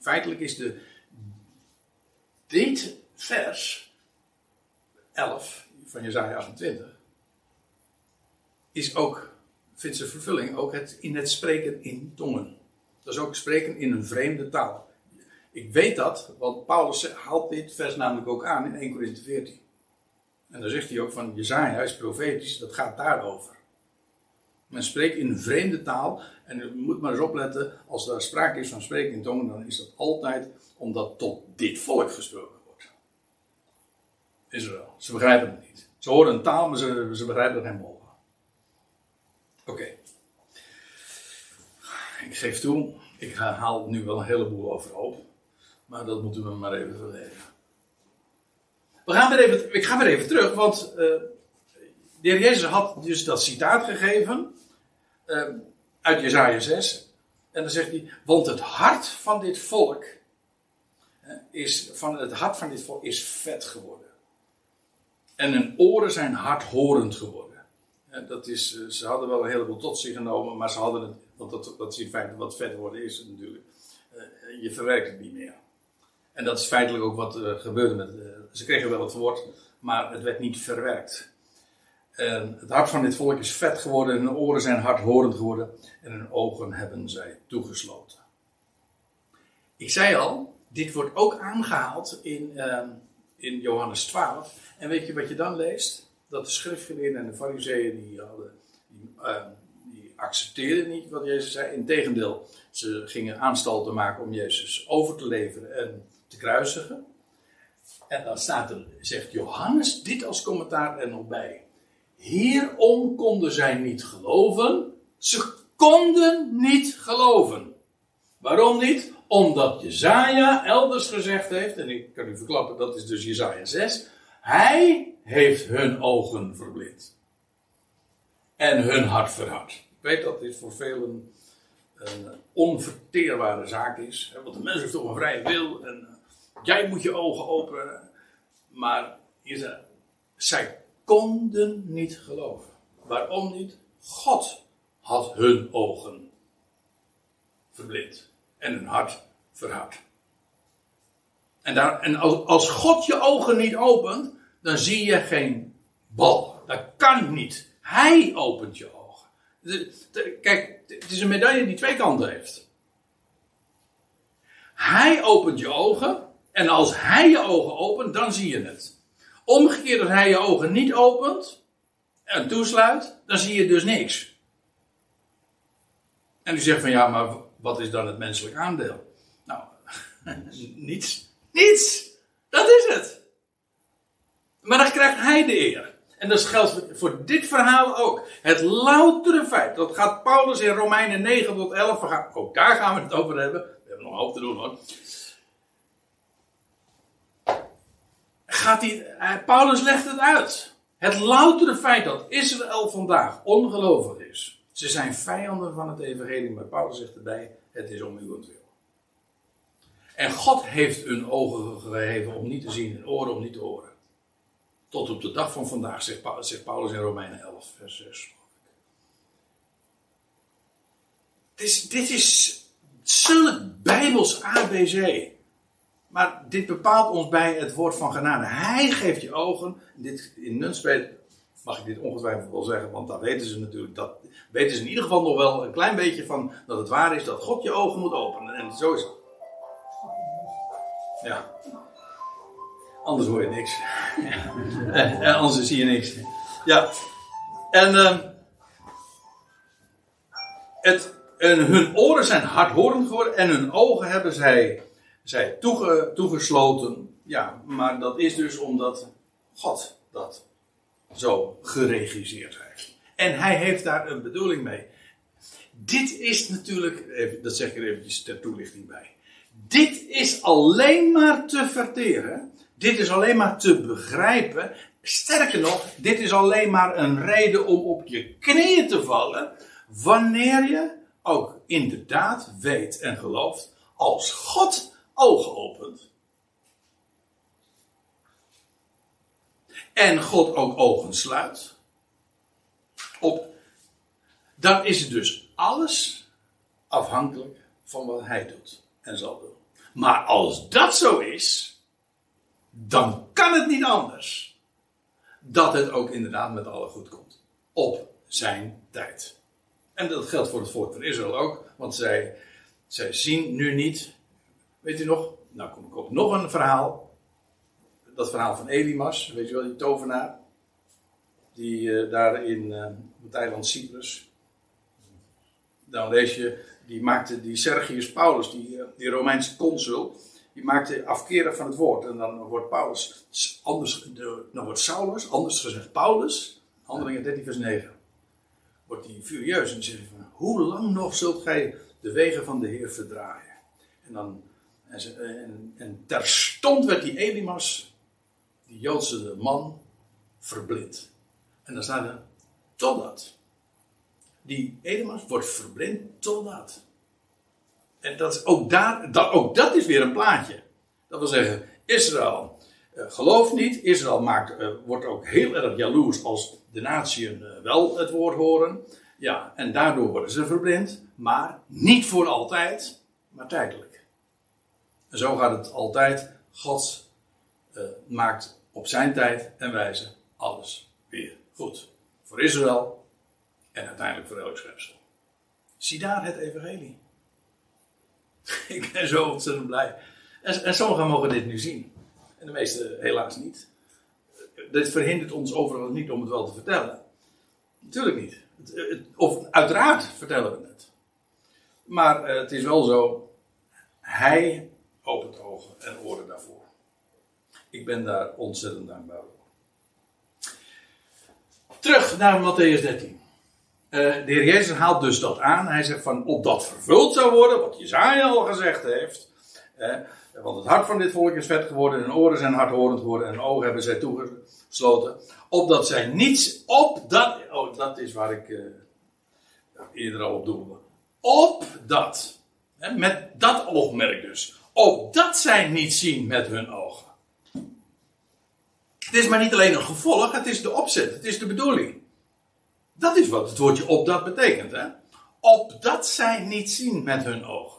Feitelijk is dit vers 11 van Jesaja 28 is ook, vindt zijn vervulling ook in het spreken in tongen. Dat is ook spreken in een vreemde taal. Ik weet dat, want Paulus haalt dit vers namelijk ook aan in 1 Korinther 14. En dan zegt hij ook van Jesaja is profetisch, dat gaat daarover. Men spreekt in een vreemde taal. En u moet maar eens opletten, als daar sprake is van spreken in tongen, dan is dat altijd omdat tot dit volk gesproken wordt. Israël. Ze begrijpen het niet. Ze horen een taal, maar ze begrijpen er geen mol van. Oké. Ik geef toe, ik haal nu wel een heleboel overhoop. Maar dat moeten we maar even vergeven. Ik ga weer even terug, want de heer Jezus had dus dat citaat gegeven uit Jesaja 6. En dan zegt hij, want het hart van dit volk is vet geworden. En hun oren zijn hardhorend geworden. Ze hadden wel een heleboel tot zich genomen, maar ze hadden het, want dat is in feite wat vet worden is natuurlijk. Je verwerkt het niet meer. En dat is feitelijk ook wat gebeurde met... Ze kregen wel het woord, maar het werd niet verwerkt. Het hart van dit volk is vet geworden, hun oren zijn hardhorend geworden en hun ogen hebben zij toegesloten. Ik zei al, dit wordt ook aangehaald in Johannes 12. En weet je wat je dan leest? Dat de schriftgeleerden en de fariseeën die accepteerden niet wat Jezus zei. Integendeel, ze gingen aanstalten maken om Jezus over te leveren en te kruisigen. En dan zegt Johannes dit als commentaar er nog bij. Hierom konden zij niet geloven. Ze konden niet geloven. Waarom niet? Omdat Jesaja elders gezegd heeft, en ik kan u verklappen, dat is dus Jesaja 6. Hij heeft hun ogen verblind. En hun hart verhard. Ik weet dat dit voor velen een onverteerbare zaak is. Want de mens heeft toch een vrije wil. En jij moet je ogen openen. Maar zij konden niet geloven. Waarom niet? God had hun ogen verblind. En hun hart verhard. En als God je ogen niet opent, dan zie je geen bal. Dat kan niet. Hij opent je ogen. Kijk, het is een medaille die twee kanten heeft. Hij opent je ogen. En als hij je ogen opent, dan zie je het. Omgekeerd, als hij je ogen niet opent en toesluit, dan zie je dus niks. En u zegt van ja, maar wat is dan het menselijk aandeel? Nou, niets. Niets! Dat is het. Maar dan krijgt hij de eer. En dat geldt voor dit verhaal ook. Het loutere feit, dat gaat Paulus in Romeinen 9 tot 11, ook daar gaan we het over hebben. We hebben nog een hoop te doen hoor. Paulus legt het uit. Het loutere feit dat Israël vandaag ongelovig is. Ze zijn vijanden van het evangelie, maar Paulus zegt erbij, het is om uwentwil. En God heeft hun ogen gegeven om niet te zien en oren om niet te horen. Tot op de dag van vandaag, zegt Paulus in Romeinen 11, vers 6. Dit is zulk Bijbels ABC. Maar dit bepaalt ons bij het woord van genade. Hij geeft je ogen. Dit, in Nunspeet mag ik dit ongetwijfeld wel zeggen, want daar weten ze natuurlijk. Dat weten ze in ieder geval nog wel een klein beetje van dat het waar is dat God je ogen moet openen. En zo is het. Ja. Anders hoor je niks. En anders zie je niks. Ja. En hun oren zijn hardhorend geworden en hun ogen hebben zij toegesloten. Ja, maar dat is dus omdat God dat zo geregisseerd heeft. En hij heeft daar een bedoeling mee. Dit is natuurlijk, dat zeg ik er eventjes ter toelichting bij. Dit is alleen maar te verteren. Dit is alleen maar te begrijpen. Sterker nog, dit is alleen maar een reden om op je knieën te vallen. Wanneer je ook inderdaad weet en gelooft. Als God ogen opent. En God ook ogen sluit. Dan is het dus alles afhankelijk van wat hij doet. En zal doen. Maar als dat zo is. Dan kan het niet anders. Dat het ook inderdaad met alle goed komt. Op zijn tijd. En dat geldt voor het volk van Israël ook. Want zij zien nu niet. Weet u nog? Nou kom ik op nog een verhaal. Dat verhaal van Elimas. Weet je wel, die tovenaar. Die daar in het eiland Cyprus. dan lees je, die Sergius Paulus, die Romeinse consul, die maakte afkerig van het woord. En dan wordt Paulus anders, dan wordt Saulus, anders gezegd Paulus, Handelingen 13 vers 9. Wordt hij furieus en zegt van, hoe lang nog zult gij de wegen van de Heer verdraaien? En dan, en terstond werd die Elimas, die Joodse man, verblind. En dan staat er, totdat. Die Elimas wordt verblind totdat. En dat is ook, ook dat is weer een plaatje. Dat wil zeggen, Israël gelooft niet. Israël wordt ook heel erg jaloers als de natieën wel het woord horen. Ja, en daardoor worden ze verblind. Maar niet voor altijd, maar tijdelijk. En zo gaat het altijd. God maakt op zijn tijd en wijze alles weer goed. Voor Israël en uiteindelijk voor elk schepsel. Zie daar het evangelie. Ik ben zo ontzettend blij. En sommigen mogen dit nu zien. En de meesten helaas niet. Dit verhindert ons overigens niet om het wel te vertellen. Natuurlijk niet. Of uiteraard vertellen we het. Maar het is wel zo. Hij opent ogen en oren daarvoor. Ik ben daar ontzettend dankbaar voor. Terug naar Mattheüs 13. De Heer Jezus haalt dus dat aan. Hij zegt van, opdat vervuld zou worden, wat Jesaja al gezegd heeft. Want het hart van dit volk is vet geworden, en oren zijn hardhorend geworden, en ogen hebben zij toegesloten. Opdat zij niets op dat... Oh, dat is waar ik eerder al op doelde. Op dat. Met dat oogmerk dus. Op dat zij niet zien met hun ogen. Het is maar niet alleen een gevolg, het is de opzet, het is de bedoeling. Dat is wat het woordje opdat betekent. Hè? Opdat zij niet zien met hun ogen.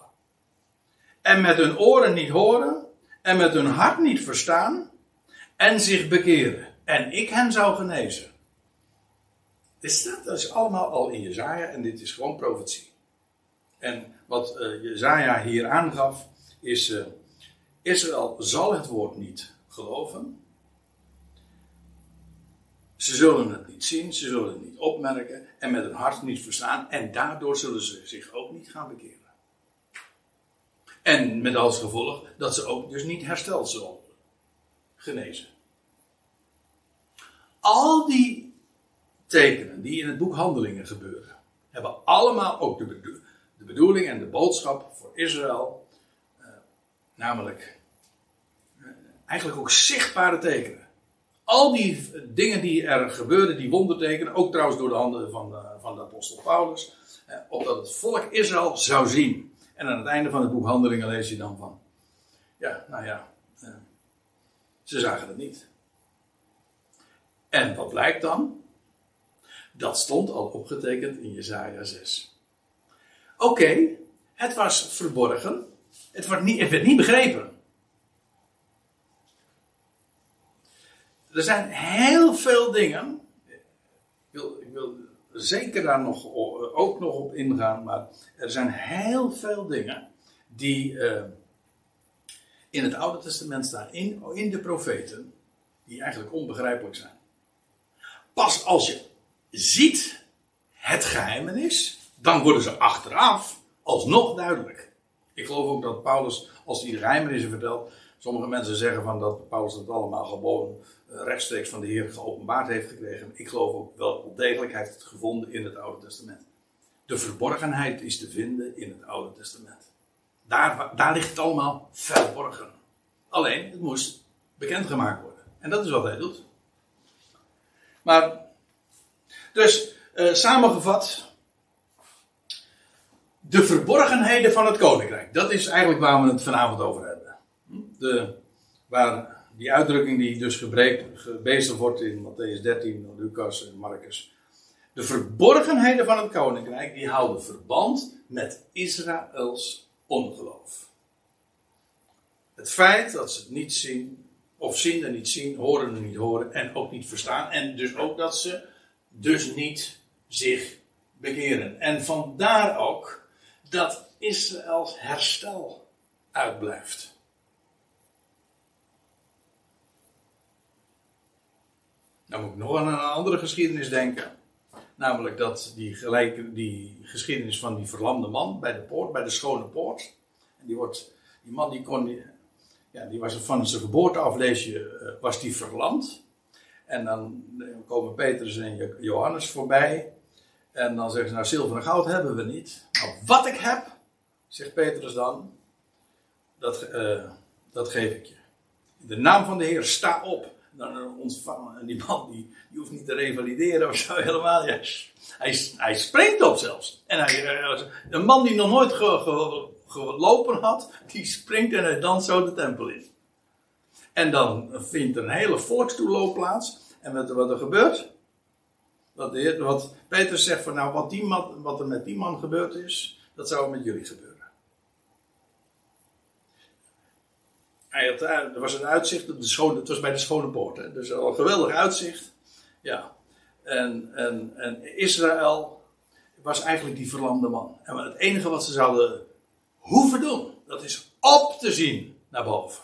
En met hun oren niet horen. En met hun hart niet verstaan. En zich bekeren. En ik hen zou genezen. Dus dat is allemaal al in Jesaja. En dit is gewoon profetie. En wat Jesaja hier aangaf is... Israël zal het woord niet geloven... Ze zullen het niet zien, ze zullen het niet opmerken en met hun hart niet verstaan. En daardoor zullen ze zich ook niet gaan bekeren. En met als gevolg dat ze ook dus niet hersteld zullen worden. Genezen. Al die tekenen die in het boek Handelingen gebeuren. Hebben allemaal ook de bedoeling en de boodschap voor Israël. Namelijk eigenlijk ook zichtbare tekenen. Al die dingen die er gebeurden, die wondertekenen, ook trouwens door de handen van de apostel Paulus, opdat het volk Israël zou zien. En aan het einde van het boek Handelingen lees je dan van, ja, nou ja, ze zagen het niet. En wat blijkt dan? Dat stond al opgetekend in Jesaja 6. Oké, het was verborgen, het werd niet begrepen. Er zijn heel veel dingen, ik wil zeker daar ook nog op ingaan, maar er zijn heel veel dingen die in het Oude Testament staan, in de profeten, die eigenlijk onbegrijpelijk zijn. Pas als je ziet het geheimenis, dan worden ze achteraf alsnog duidelijk. Ik geloof ook dat Paulus, als hij de geheimenissen vertelt, sommige mensen zeggen van dat Paulus het allemaal gewoon rechtstreeks van de Heer geopenbaard heeft gekregen. Ik geloof ook wel degelijk, hij heeft het gevonden in het Oude Testament. De verborgenheid is te vinden in het Oude Testament. Daar ligt het allemaal verborgen. Alleen, het moest bekendgemaakt worden. En dat is wat hij doet. Maar, dus, samengevat... De verborgenheden van het Koninkrijk. Dat is eigenlijk waar we het vanavond over hebben. Waar die uitdrukking die dus gebezigd wordt in Mattheüs 13, Lukas en Markus. De verborgenheden van het Koninkrijk die houden verband met Israëls ongeloof. Het feit dat ze het niet zien, of zien en niet zien, horen en niet horen en ook niet verstaan. En dus ook dat ze dus niet zich bekeren. En vandaar ook dat Israëls herstel uitblijft. Dan moet ik nog aan een andere geschiedenis denken. Namelijk dat die geschiedenis van die verlamde man bij de poort, bij de schone poort. En die man die kon, ja, die was van zijn geboorte af, lees je, was die verlamd. En dan komen Petrus en Johannes voorbij. En dan zeggen ze, nou, zilver en goud hebben we niet. Nou, wat ik heb, zegt Petrus dan, dat geef ik je. In de naam van de Heer, sta op. Dan ontvangen. En die man, die hoeft niet te revalideren of zo, helemaal. Hij springt op zelfs. En een man die nog nooit gelopen had, die springt en hij danst zo de tempel in. En dan vindt een hele volkstoeloop plaats. En wat er gebeurt? Wat Petrus zegt van, nou, wat er met die man gebeurd is, dat zou met jullie gebeuren. Er was een uitzicht, het was bij de schone poort, hè? Dus al een geweldig uitzicht. Ja. En Israël was eigenlijk die verlamde man. En het enige wat ze zouden hoeven doen, dat is op te zien naar boven.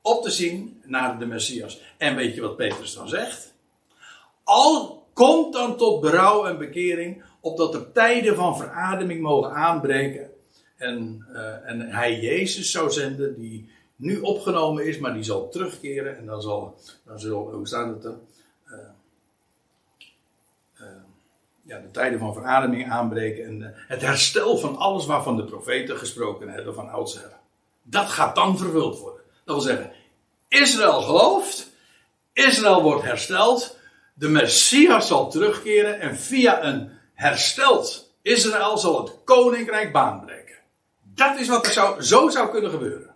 Op te zien naar de Messias. En weet je wat Petrus dan zegt? Al komt dan tot berouw en bekering, opdat er tijden van verademing mogen aanbreken. En hij Jezus zou zenden, die nu opgenomen is, maar die zal terugkeren. En hoe staat het er? De tijden van verademing aanbreken. En het herstel van alles waarvan de profeten gesproken hebben van oudsher. Dat gaat dan vervuld worden. Dat wil zeggen, Israël gelooft. Israël wordt hersteld. De Messias zal terugkeren. En via een hersteld Israël zal het koninkrijk baanbreken. Dat is wat er zo zou kunnen gebeuren.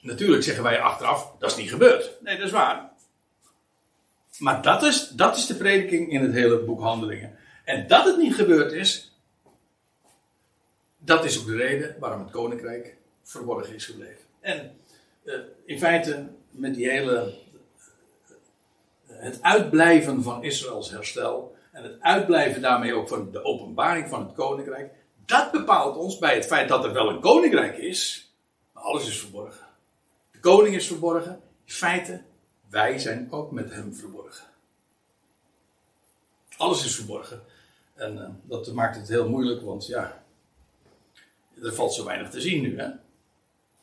Natuurlijk zeggen wij achteraf, dat is niet gebeurd. Nee, dat is waar. Maar dat is de prediking in het hele boek Handelingen. En dat het niet gebeurd is, dat is ook de reden waarom het koninkrijk verborgen is gebleven. En in feite, met die hele, het uitblijven van Israëls herstel, en het uitblijven daarmee ook van de openbaring van het koninkrijk, dat bepaalt ons bij het feit dat er wel een koninkrijk is, maar alles is verborgen. De koning is verborgen. In feite, wij zijn ook met hem verborgen. Alles is verborgen. En dat maakt het heel moeilijk, want ja, er valt zo weinig te zien nu, hè.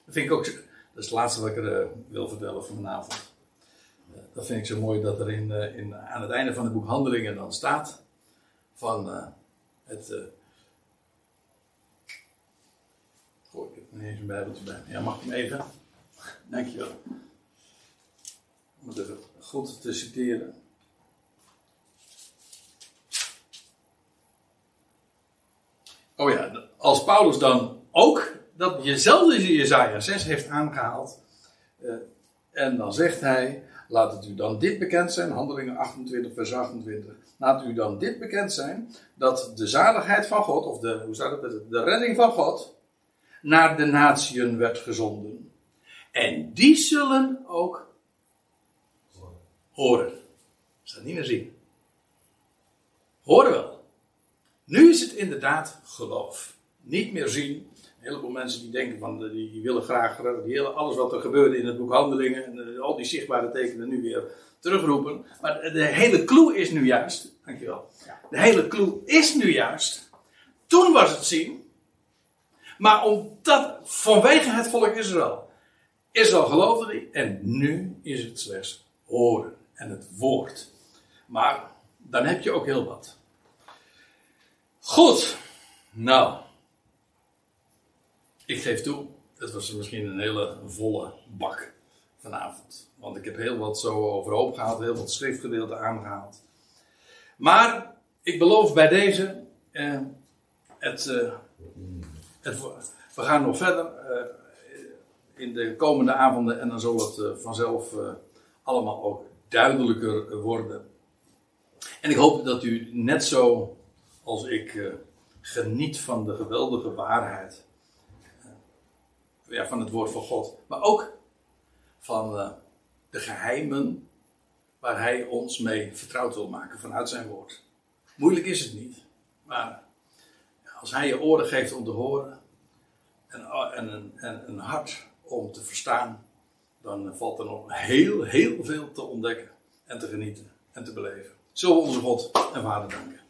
Dat vind ik ook, dat is het laatste wat ik er wil vertellen van vanavond. Dat vind ik zo mooi dat er aan het einde van het boek Handelingen dan staat, van het... Goh, ik heb niet eens een bijbeltje bij me. Ja, mag ik hem even... Dankjewel. Om het even goed te citeren. Oh ja, als Paulus dan ook dat jezelfde Jesaja 6 heeft aangehaald. En dan zegt hij, laat het u dan dit bekend zijn. Handelingen 28 vers 28. Laat u dan dit bekend zijn. Dat de zaligheid van God, of de redding van God, naar de natieën werd gezonden. En die zullen ook horen. Ze dat niet meer zien. Horen wel. Nu is het inderdaad geloof. Niet meer zien. Een heleboel mensen die denken van, die willen graag alles wat er gebeurde in het boek Handelingen en al die zichtbare tekenen nu weer terugroepen. Maar de hele clue is nu juist. Dankjewel. Ja. De hele clue is nu juist. Toen was het zien. Maar vanwege het volk Israël. Israël geloofde die en nu is het slechts horen en het woord. Maar dan heb je ook heel wat. Goed, nou. Ik geef toe, het was misschien een hele volle bak vanavond. Want ik heb heel wat zo overhoop gehaald, heel wat schriftgedeelten aangehaald. Maar ik beloof bij deze, we gaan nog verder... in de komende avonden. En dan zal het vanzelf allemaal ook duidelijker worden. En ik hoop dat u net zo als ik geniet van de geweldige waarheid. Van het woord van God. Maar ook van de geheimen waar hij ons mee vertrouwd wil maken vanuit zijn woord. Moeilijk is het niet. Maar als hij je oren geeft om te horen. En een hart om te verstaan, dan valt er nog heel, heel veel te ontdekken en te genieten en te beleven. Zullen we onze God en Vader danken.